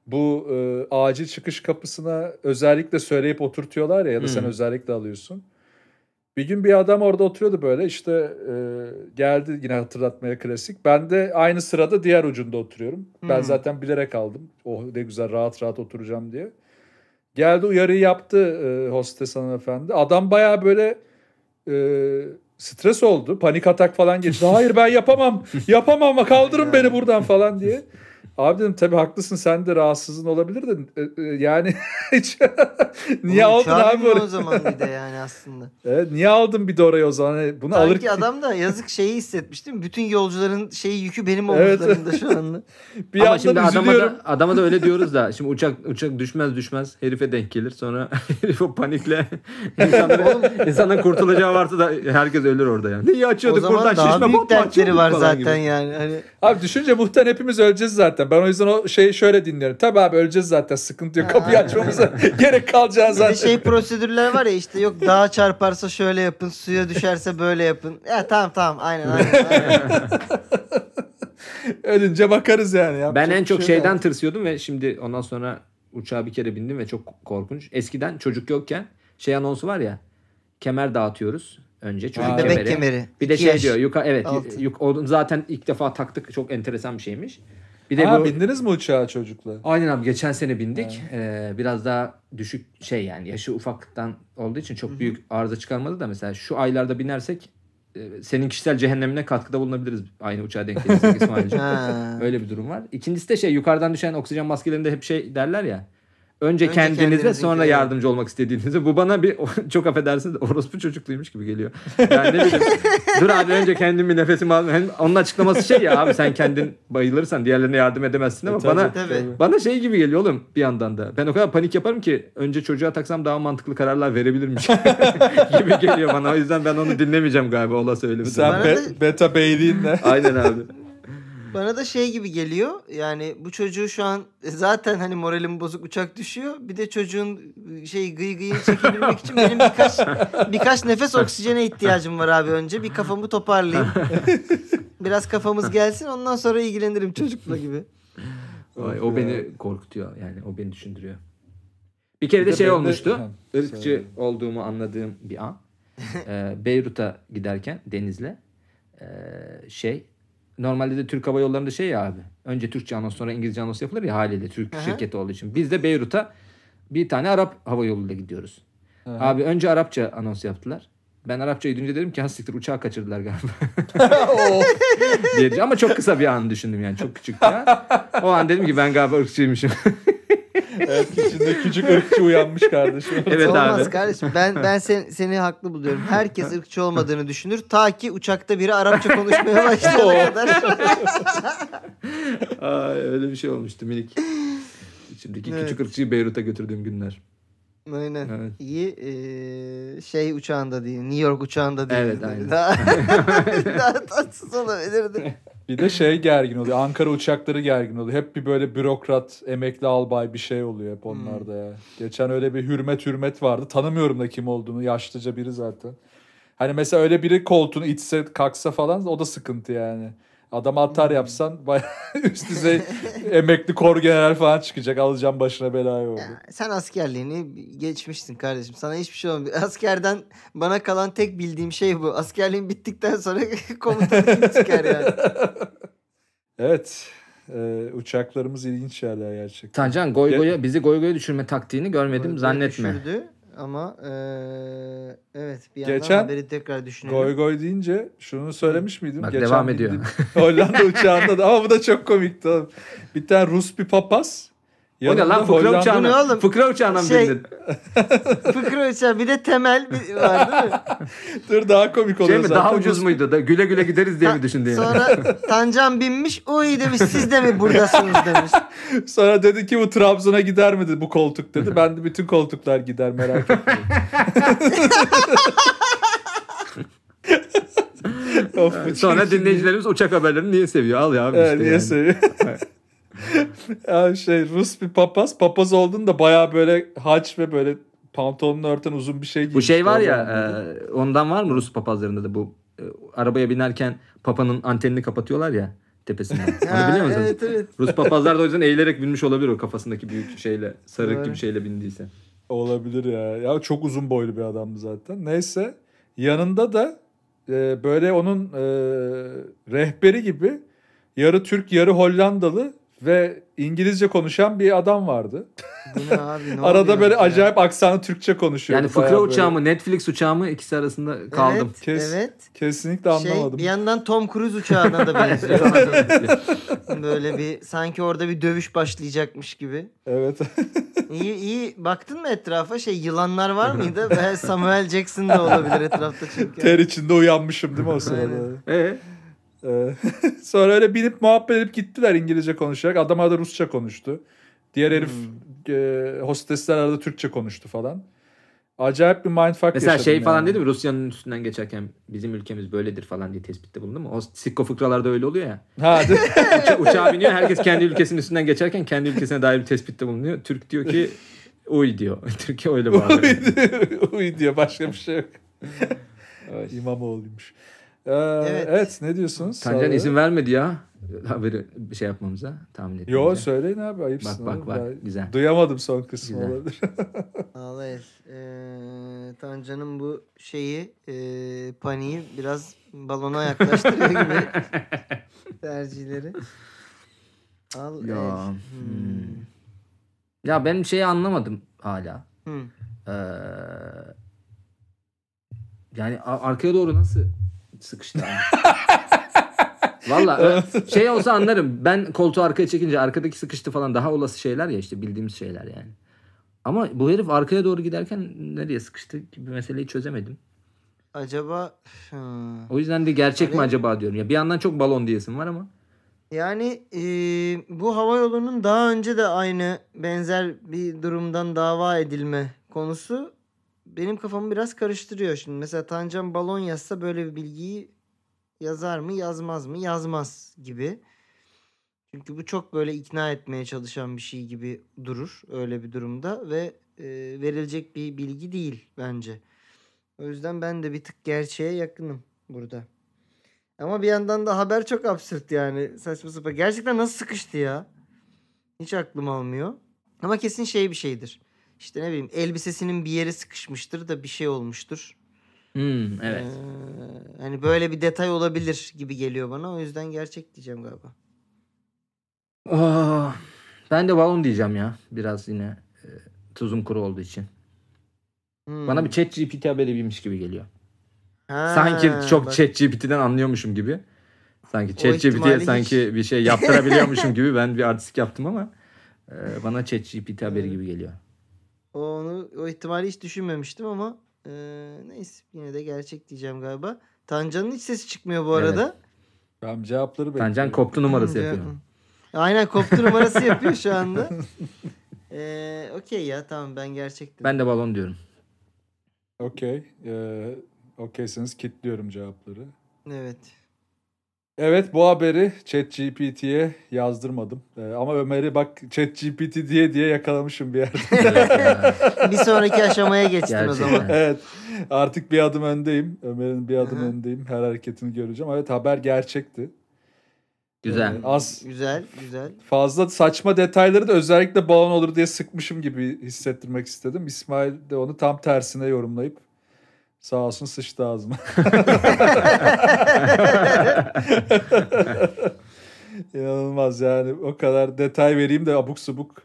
Bu e, acil çıkış kapısına özellikle söyleyip oturtuyorlar ya ya da hmm. sen özellikle alıyorsun. Bir gün bir adam orada oturuyordu böyle işte e, geldi yine hatırlatmaya klasik. Ben de aynı sırada diğer ucunda oturuyorum. Hmm. Ben zaten bilerek aldım. Oh ne güzel rahat rahat oturacağım diye. Geldi uyarıyı yaptı e, hostes hanımefendi. Adam bayağı böyle e, stres oldu. Panik atak falan geçti. Hayır ben yapamam. Yapamam kaldırın beni buradan falan diye. Abi dedim tabii haklısın sen de rahatsızın olabilir de e, e, yani hiç niye oğlum, aldın abi oraya? O zaman bir de yani aslında. Evet, niye aldın bir de oraya o zaman? Bunu sanki alır... adam da yazık şeyi hissetmiş değil mi? Bütün yolcuların şeyi yükü benim omuzlarımda evet. şu anda. Bir ama şimdi adama da, adama da öyle diyoruz da şimdi uçak uçak düşmez düşmez herife denk gelir sonra herif o panikle insandan kurtulacağı varsa da herkes ölür orada yani. Niye açıyorduk buradan şişme bot mu açıyorduk? O zaman daha büyük dertleri var zaten gibi. Yani. Hani... Abi düşünce muhtemelen hepimiz öleceğiz zaten. Ben o yüzden o şeyi şöyle dinliyorum. Tabii abi öleceğiz zaten sıkıntı yok. Kapıyı açmamıza gerek kalacağız zaten. Bir şey prosedürler var ya işte yok dağa çarparsa şöyle yapın. Suya düşerse böyle yapın. Ya tamam tamam aynen aynen. aynen. Ölünce bakarız yani. Yapacak ben en çok şey şeyden var. Tırsıyordum ve şimdi ondan sonra uçağa bir kere bindim ve çok korkunç. Eskiden çocuk yokken şey anonsu var ya. Kemer dağıtıyoruz. Önce çocuk kemeri. Bebek kemeri. Bir de şey yaş. Diyor. Yuka, evet. Yuk, onu zaten ilk defa taktık. Çok enteresan bir şeymiş. Bir de ha, bu... bindiniz mi uçağa çocukla? Aynen abi geçen sene bindik. Ee, biraz daha düşük şey yani yaşı ufaktan olduğu için çok Hı-hı. büyük arıza çıkarmadı da mesela şu aylarda binersek e, senin kişisel cehennemine katkıda bulunabiliriz. Aynı uçağa denk gelirsek İsmail'cim. Öyle bir durum var. İkincisi de şey yukarıdan düşen oksijen maskelerinde hep şey derler ya. Önce, önce kendinize, kendinize sonra yani. Yardımcı olmak istediğinizi. Bu bana bir çok affedersiniz orospu çocukluymuş gibi geliyor. Yani ne bileyim dur abi önce kendimi nefesimi al. Yani onun açıklaması şey ya abi sen kendin bayılırsan diğerlerine yardım edemezsin ama e, tabii, bana tabii. bana şey gibi geliyor oğlum bir yandan da. Ben o kadar panik yaparım ki önce çocuğa taksam daha mantıklı kararlar verebilirmiş gibi geliyor bana. O yüzden ben onu dinlemeyeceğim galiba ola söyle. Sen be, da... beta beyliğinle. Aynen abi. Bana da şey gibi geliyor yani bu çocuğu şu an zaten hani moralim bozuk uçak düşüyor. Bir de çocuğun şey gıy gıyını çekebilmek için benim birkaç birkaç nefes oksijene ihtiyacım var abi önce. Bir kafamı toparlayayım. Biraz kafamız gelsin ondan sonra ilgilenirim çocukla gibi. Vay, o beni korkutuyor yani o beni düşündürüyor. Bir kere de, de şey olmuştu. De... Irkçı olduğumu anladığım bir an. ee, Beyrut'a giderken Deniz'le ee, şey... Normalde de Türk Hava Yolları'nda şey ya abi. Önce Türkçe anons sonra İngilizce anons yapılır ya haliyle Türk Aha. şirketi olduğu için. Biz de Beyrut'a bir tane Arap hava yoluyla gidiyoruz. Aha. Abi önce Arapça anons yaptılar. Ben Arapçayı duyunca dedim ki hastiktir uçağı kaçırdılar galiba. Ama çok kısa bir an düşündüm yani çok küçük bir an. O an dedim ki ben galiba ırkçıymışım. Evet içinde küçük ırkçı uyanmış kardeşim. Evet olmaz abi. Kardeşim ben ben seni, seni haklı buluyorum. Herkes ırkçı olmadığını düşünür ta ki uçakta biri Arapça konuşmaya başlayana kadar. Ay öyle bir şey olmuştu minik. İçimdeki evet. küçük ırkçıyı Beyrut'a götürdüğüm günler. Aynen. Evet. İyi e, şey uçağında değil, New York uçağında değil. Evet, aynen. Daha, daha tatsız olabilirdi. Bir de şey gergin oluyor. Ankara uçakları gergin oluyor. Hep bir böyle bürokrat, emekli albay bir şey oluyor hep onlarda ya. Geçen öyle bir hürmet hürmet vardı. Tanımıyorum da kim olduğunu. Yaşlıca biri zaten. Hani mesela öyle biri koltuğunu itse, kalksa falan o da sıkıntı yani. Adama atar yapsan bayağı üst düzey emekli korgeneral falan çıkacak. Alacağım başına belayı oldu. Ya, sen askerliğini geçmiştin kardeşim. Sana hiçbir şey olmadı. Askerden bana kalan tek bildiğim şey bu. Askerliğin bittikten sonra komutanlık çıkar yani. Evet. E, uçaklarımız ilginç yerler gerçekten. Tancan goy goya, bizi goy goya düşürme taktiğini görmedim goy zannetme. Düşürdü. Ama e, evet bir yandan geçen, haberi tekrar düşünelim. Goy goy deyince şunu söylemiş miydim? Bak geçen devam ediyor. Hollanda uçağında da ama bu da çok komikti. Oğlum. Bir tane Rus bir papaz. O ne lan fıkra Hollanda... uçağına mı? Fıkra uçağına mı bindin? Fıkra uçağı bir de temel bir var değil mi? Dur daha komik oluyor şey zaten. Daha ucuz muydu? Da, güle güle gideriz diye mi düşündü? Sonra yani? Tancan binmiş. O iyi demiş siz de mi buradasınız demiş. Sonra dedi ki bu Trabzon'a gider mi bu koltuk dedi. Ben de bütün koltuklar gider merak etmeyin. Of, sonra dinleyicilerimiz uçak haberlerini niye seviyor? Al ya abi işte. Evet, niye yani. Seviyor? Ya şey Rus bir papaz. Papaz oldun da baya böyle haç ve böyle pantolonunu örten uzun bir şey giymiş. Bu şey var ya e, ondan var mı Rus papazlarında da bu e, arabaya binerken papanın antenini kapatıyorlar ya tepesinden. Onu biliyor musunuz? Evet, evet. Rus papazlar da o yüzden eğilerek binmiş olabilir o kafasındaki büyük şeyle sarık evet. Gibi şeyle bindiyse. Olabilir ya. Ya çok uzun boylu bir adamdı zaten. Neyse yanında da e, böyle onun e, rehberi gibi yarı Türk yarı Hollandalı ve İngilizce konuşan bir adam vardı. Ne abi, ne arada böyle acayip ya? Aksanı Türkçe konuşuyordu. Yani fıkra uçağı mı Netflix uçağı mı ikisi arasında kaldım. Evet, Kes, evet. Kesinlikle anlamadım. Şey, bir yandan Tom Cruise uçağına da benziyor. Böyle bir sanki orada bir dövüş başlayacakmış gibi. Evet. İyi iyi baktın mı etrafa şey yılanlar var mıydı? Samuel Jackson da olabilir etrafta çünkü. Ter içinde uyanmışım değil mi o sırada? Eee? Sonra öyle binip muhabbet edip gittiler İngilizce konuşarak. Adam arada Rusça konuştu. Diğer herif hmm. e, hostesler arada Türkçe konuştu falan. Acayip bir mindfuck yaşadım. Mesela şey yani. Falan dedi mi? Rusya'nın üstünden geçerken bizim ülkemiz böyledir falan diye tespitte bulundu mu? O sikko fıkralarda öyle oluyor ya. Ha, Uça- uçağa biniyor. Herkes kendi ülkesinin üstünden geçerken kendi ülkesine dair bir tespitte bulunuyor. Türk diyor ki uy diyor. Türkiye öyle bağırıyor. Uy diyor. Başka bir şey yok. İmamoğlu'ymuş. Ee, evet. Evet ne diyorsunuz? Tancan izin vermedi ya haberi şey yapmamıza tahmin etmemize. Yo söyleyin abi ayıpsın. Bak bak bak ben güzel. Duyamadım son kısmı olabilir. Vallahi ee, Tancan'ın bu şeyi e, paniği biraz balona yaklaştırıyor gibi tercihleri. Al ya. Hmm. Ya benim şeyi anlamadım hala. Hmm. Ee, yani arkaya doğru nasıl sıkıştı. Valla şey olsa anlarım. Ben koltuğu arkaya çekince arkadaki sıkıştı falan daha olası şeyler ya işte bildiğimiz şeyler yani. Ama bu herif arkaya doğru giderken nereye sıkıştı gibi meseleyi çözemedim. Acaba hmm. O yüzden de gerçek hani... mi acaba diyorum. Ya bir yandan çok balon diyesim var ama. Yani e, bu havayolunun daha önce de aynı benzer bir durumdan dava edilme konusu benim kafamı biraz karıştırıyor şimdi. Mesela Tancan balon yazsa böyle bir bilgiyi yazar mı yazmaz mı yazmaz gibi. Çünkü bu çok böyle ikna etmeye çalışan bir şey gibi durur öyle bir durumda ve e, verilecek bir bilgi değil bence. O yüzden ben de bir tık gerçeğe yakınım burada. Ama bir yandan da haber çok absürt yani saçma sapan. Gerçekten nasıl sıkıştı ya? Hiç aklım almıyor. Ama kesin şey bir şeydir. İşte ne bileyim elbisesinin bir yeri sıkışmıştır da bir şey olmuştur. Hmm, evet. Ee, hani böyle bir detay olabilir gibi geliyor bana. O yüzden gerçek diyeceğim galiba. Oh, ben de balon diyeceğim ya. Biraz yine e, tuzum kuru olduğu için. Hmm. Bana bir ChatGPT haberi bilmiş gibi geliyor. Ha, sanki çok ChatGPT'den anlıyormuşum gibi. Sanki ChatGPT'ye sanki hiç... bir şey yaptırabiliyormuşum gibi. Ben bir artistik yaptım ama e, bana ChatGPT haberi gibi geliyor. Onu, o ihtimali hiç düşünmemiştim ama e, neyse yine de gerçek diyeceğim galiba. Tancan'ın hiç sesi çıkmıyor bu arada. Evet. Ben cevapları bekliyorum. Tancan koptu numarası yapıyor. Aynen koptu numarası yapıyor şu anda. Ee, okey ya, tamam, ben gerçektim. Ben de balon diyorum. Okey. Ee, Okeyseniz kilitliyorum cevapları. Evet. Evet, bu haberi ChatGPT'ye yazdırmadım. Ee, ama Ömer'i bak ChatGPT diye diye yakalamışım bir yerde. Bir sonraki aşamaya geçtim gerçekten o zaman. Evet. Artık bir adım öndeyim. Ömer'in bir adım Hı-hı. öndeyim. Her hareketini göreceğim. Evet, haber gerçekti. Güzel. Ee, az güzel, güzel. Fazla saçma detayları da özellikle balon olur diye sıkmışım gibi hissettirmek istedim. İsmail de onu tam tersine yorumlayıp sağ olsun sıçtı ağzıma. İnanılmaz yani. O kadar detay vereyim de abuk subuk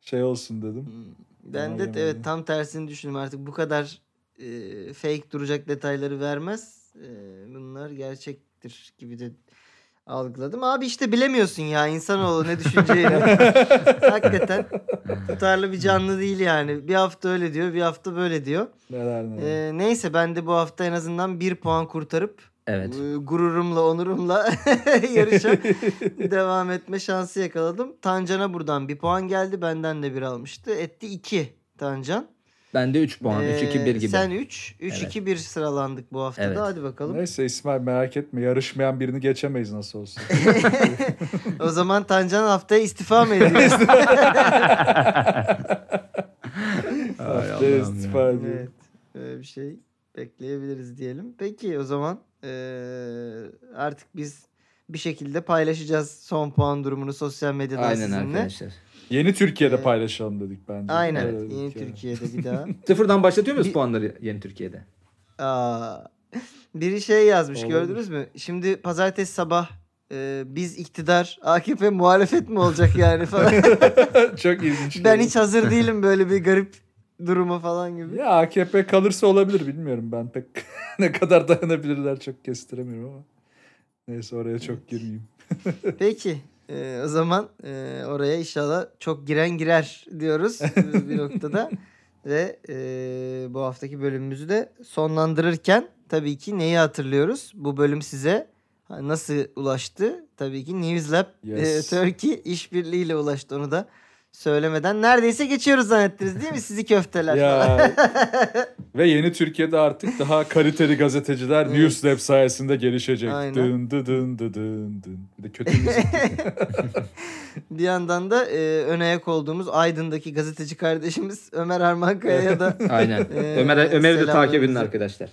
şey olsun dedim. Ben de evet, tam tersini düşündüm. Artık bu kadar e, fake duracak detayları vermez. E, bunlar gerçektir gibi de algıladım. Abi işte bilemiyorsun ya insanoğlu ne düşüneceğini. Hakikaten tutarlı bir canlı değil yani. Bir hafta öyle diyor, bir hafta böyle diyor. Neler neler. Ee, neyse ben de bu hafta en azından bir puan kurtarıp evet. e, gururumla, onurumla yarışa devam etme şansı yakaladım. Tancan'a buradan bir puan geldi. Benden de bir almıştı. Etti iki Tancan. Ben de üç puan. Ee, üç iki bir gibi. Sen üç. üç iki bir evet. Sıralandık bu haftada. Evet. Hadi bakalım. Neyse İsmail, merak etme. Yarışmayan birini geçemeyiz nasıl olsa. O zaman Tancan haftaya istifa mı ediyor? Haftaya istifa ediyor. Evet. Böyle bir şey bekleyebiliriz diyelim. Peki o zaman e, artık biz bir şekilde paylaşacağız son puan durumunu sosyal medyada aynen sizinle. Aynen arkadaşlar. Yeni Türkiye'de ee, paylaşalım dedik bence. Aynen. Evet, yeni yani. Türkiye'de bir daha. Sıfırdan başlatıyor muyuz bir, puanları Yeni Türkiye'de? Aa, biri şey yazmış olur. Gördünüz mü? Şimdi pazartesi sabah e, biz iktidar, A K P muhalefet mi olacak yani falan. Çok ilginç. Ben hiç hazır değilim böyle bir garip duruma falan gibi. Ya A K P kalırsa olabilir, bilmiyorum ben pek ne kadar dayanabilirler çok kestiremiyorum ama. Neyse oraya çok girmeyeyim. Peki. Ee, o zaman e, oraya inşallah çok giren girer diyoruz bir noktada. Ve e, bu haftaki bölümümüzü de sonlandırırken tabii ki neyi hatırlıyoruz? Bu bölüm size nasıl ulaştı? Tabii ki Newslab yes. e, Turkey işbirliğiyle ulaştı, onu da söylemeden neredeyse geçiyoruz zannettiniz değil mi sizi köfteler falan. Ve Yeni Türkiye'de artık daha kaliteli gazeteciler evet. Newslab sayesinde gelişecek. Dın dı dın dı dın dın. Bir de kötü müzik. Bir yandan da e, öne yak olduğumuz Aydın'daki gazeteci kardeşimiz Ömer Armankaya'ya da aynen. E, Ömer Ömer'i de takip edin arkadaşlar.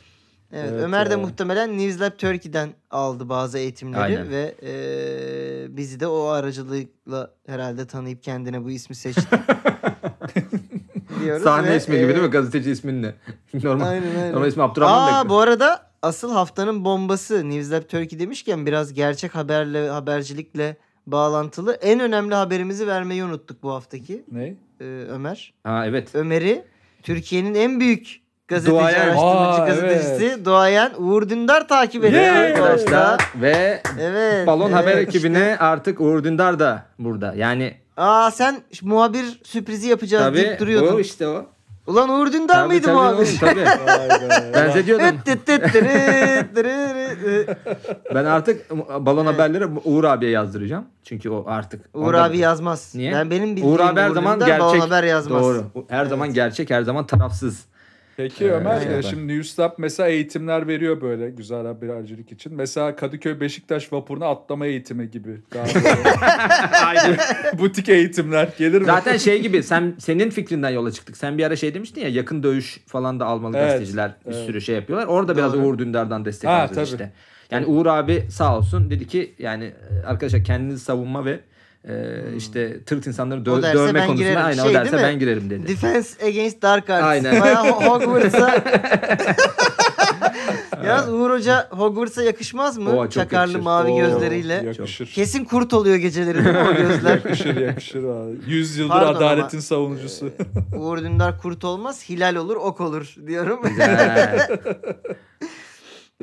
Evet, evet, Ömer de evet. muhtemelen Newslab Turkey'den aldı bazı eğitimleri aynen. ve e, bizi de o aracılığıyla herhalde tanıyıp kendine bu ismi seçti. Sahne ve, ismi gibi e, değil mi? Gazeteci isminle. Normal, aynen, aynen. normal ismi Abdurrahman. Aa, bu arada asıl haftanın bombası Newslab Turkey demişken biraz gerçek haberle, habercilikle bağlantılı en önemli haberimizi vermeyi unuttuk bu haftaki. Ne? Ee, Ömer. Ha evet. Ömer'i Türkiye'nin en büyük gazeteci, Doğayan. araştırmacı Aa, gazetecisi evet. Doğayan Uğur Dündar takip ediyor yeah, arkadaşlar. Ve evet, Balon evet, Haber ekibine işte. Artık Uğur Dündar da burada. Yani Aa sen muhabir sürprizi yapacağız tabii, deyip duruyordun. Tabii o işte o. Ulan Uğur Dündar tabii, mıydı tabii, muhabir? Oğlum, tabii tabii. Benzediyordum. Ben artık Balon evet. Haberleri Uğur abiye yazdıracağım. Çünkü o artık. Uğur abi da... yazmaz. Niye? Ben benim bildiğim Uğur abi her Uğur zaman Dündar, gerçek. Haber yazmaz. Doğru. Her evet. zaman gerçek, her zaman tarafsız. Peki ee, Ömer, evet. şimdi Newslab mesela eğitimler veriyor böyle güzel habercilik için. Mesela Kadıköy Beşiktaş vapuruna atlama eğitimi gibi. Aynen. Butik eğitimler gelir mi? Zaten şey gibi, sen senin fikrinden yola çıktık. Sen bir ara şey demiştin ya, yakın dövüş falan da Almalı evet, gazeteciler evet. bir sürü şey yapıyorlar. Orada Doğru. biraz Uğur Dündar'dan destek alıyoruz işte. Yani Uğur abi sağ olsun dedi ki yani arkadaşlar kendinizi savunma ve Ee, hmm. işte Türk insanları dö- dövme konusunda girerim. Aynen şey, o derse ben girerim dedi. Defense Against Dark Arts. Aynen. Baya Hogwarts'a Yalnız Uğur Hoca Hogwarts'a yakışmaz mı? Oha, çakarlı yakışır. Mavi Oo, gözleriyle. Yakışır. Kesin kurt oluyor geceleri değil mi o gözler? Yakışır yakışır abi. Yüz yıldır Pardon adaletin ama, savunucusu. E, Uğur Dündar kurt olmaz, hilal olur, ok olur diyorum.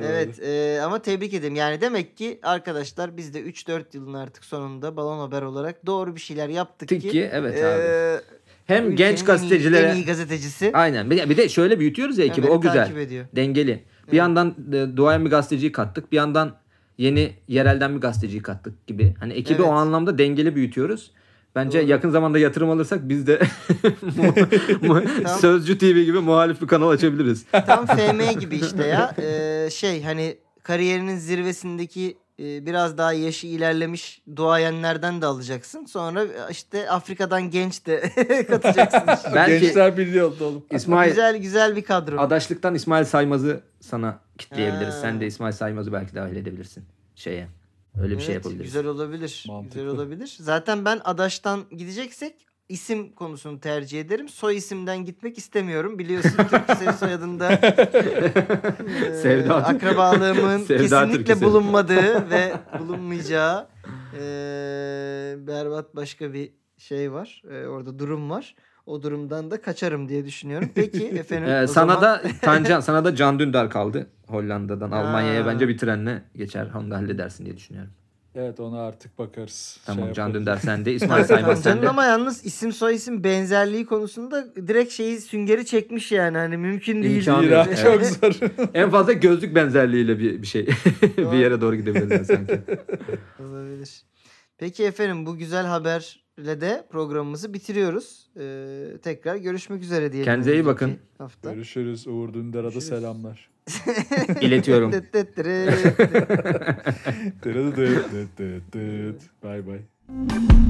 Evet e, ama tebrik ederim. Yani demek ki arkadaşlar biz de üç dört yılın artık sonunda Balon Haber olarak doğru bir şeyler yaptık Tık ki. ki evet e, abi. Hem genç gazetecilere. En iyi gazetecisi. Aynen. Bir de şöyle büyütüyoruz ya ekibi, o güzel. Dengeli. Evet. Bir yandan e, duayen bir gazeteciyi kattık. Bir yandan yeni yerelden bir gazeteciyi kattık gibi. Hani ekibi evet. o anlamda dengeli büyütüyoruz. Bence doğru. Yakın zamanda yatırım alırsak biz de tam, Sözcü T V gibi muhalif bir kanal açabiliriz. Tam F M gibi işte ya. Ee, şey hani kariyerinin zirvesindeki e, biraz daha yaşı ilerlemiş duayenlerden de alacaksın. Sonra işte Afrika'dan genç de katacaksın. Belki Gençler Birliği oldu oğlum. İsmail, güzel güzel bir kadro. Adaşlıktan İsmail Saymaz'ı sana kitleyebiliriz. Ha. Sen de İsmail Saymaz'ı belki dahil edebilirsin şeye. Öyle bir evet, şey yapabiliriz. Güzel olabilir. Mantıklı. Güzel olabilir. Zaten ben adaştan gideceksek isim konusunu tercih ederim. Soy isimden gitmek istemiyorum. Biliyorsun Türkcell soyadında e, Sevda, akrabalığımın Sevda kesinlikle Türkcell bulunmadığı ve bulunmayacağı e, berbat başka bir şey var. E, orada durum var. O durumdan da kaçarım diye düşünüyorum. Peki efendim. Ee, sana zaman... da Tancan, sana da Can Dündar kaldı. Hollanda'dan ha. Almanya'ya bence bir trenle geçer. Onu da halledersin diye düşünüyorum. Evet, ona artık bakarız. Tamam şey, Can yapalım. Dündar sende, İsmail Saymaz sende. Ama yalnız isim soy isim benzerliği konusunda direkt şeyi süngeri çekmiş yani. Hani mümkün değil. Evet. Çok zor. En fazla gözlük benzerliğiyle bir, bir şey. bir yere doğru gidebiliriz sanki. Olabilir. Peki efendim, bu güzel haber ile de programımızı bitiriyoruz. Ee, tekrar görüşmek üzere diyelim. Kendinize iyi bakın. Hafta. Görüşürüz. Uğur Dündar'a da selamlar. İletiyorum. Bye bye.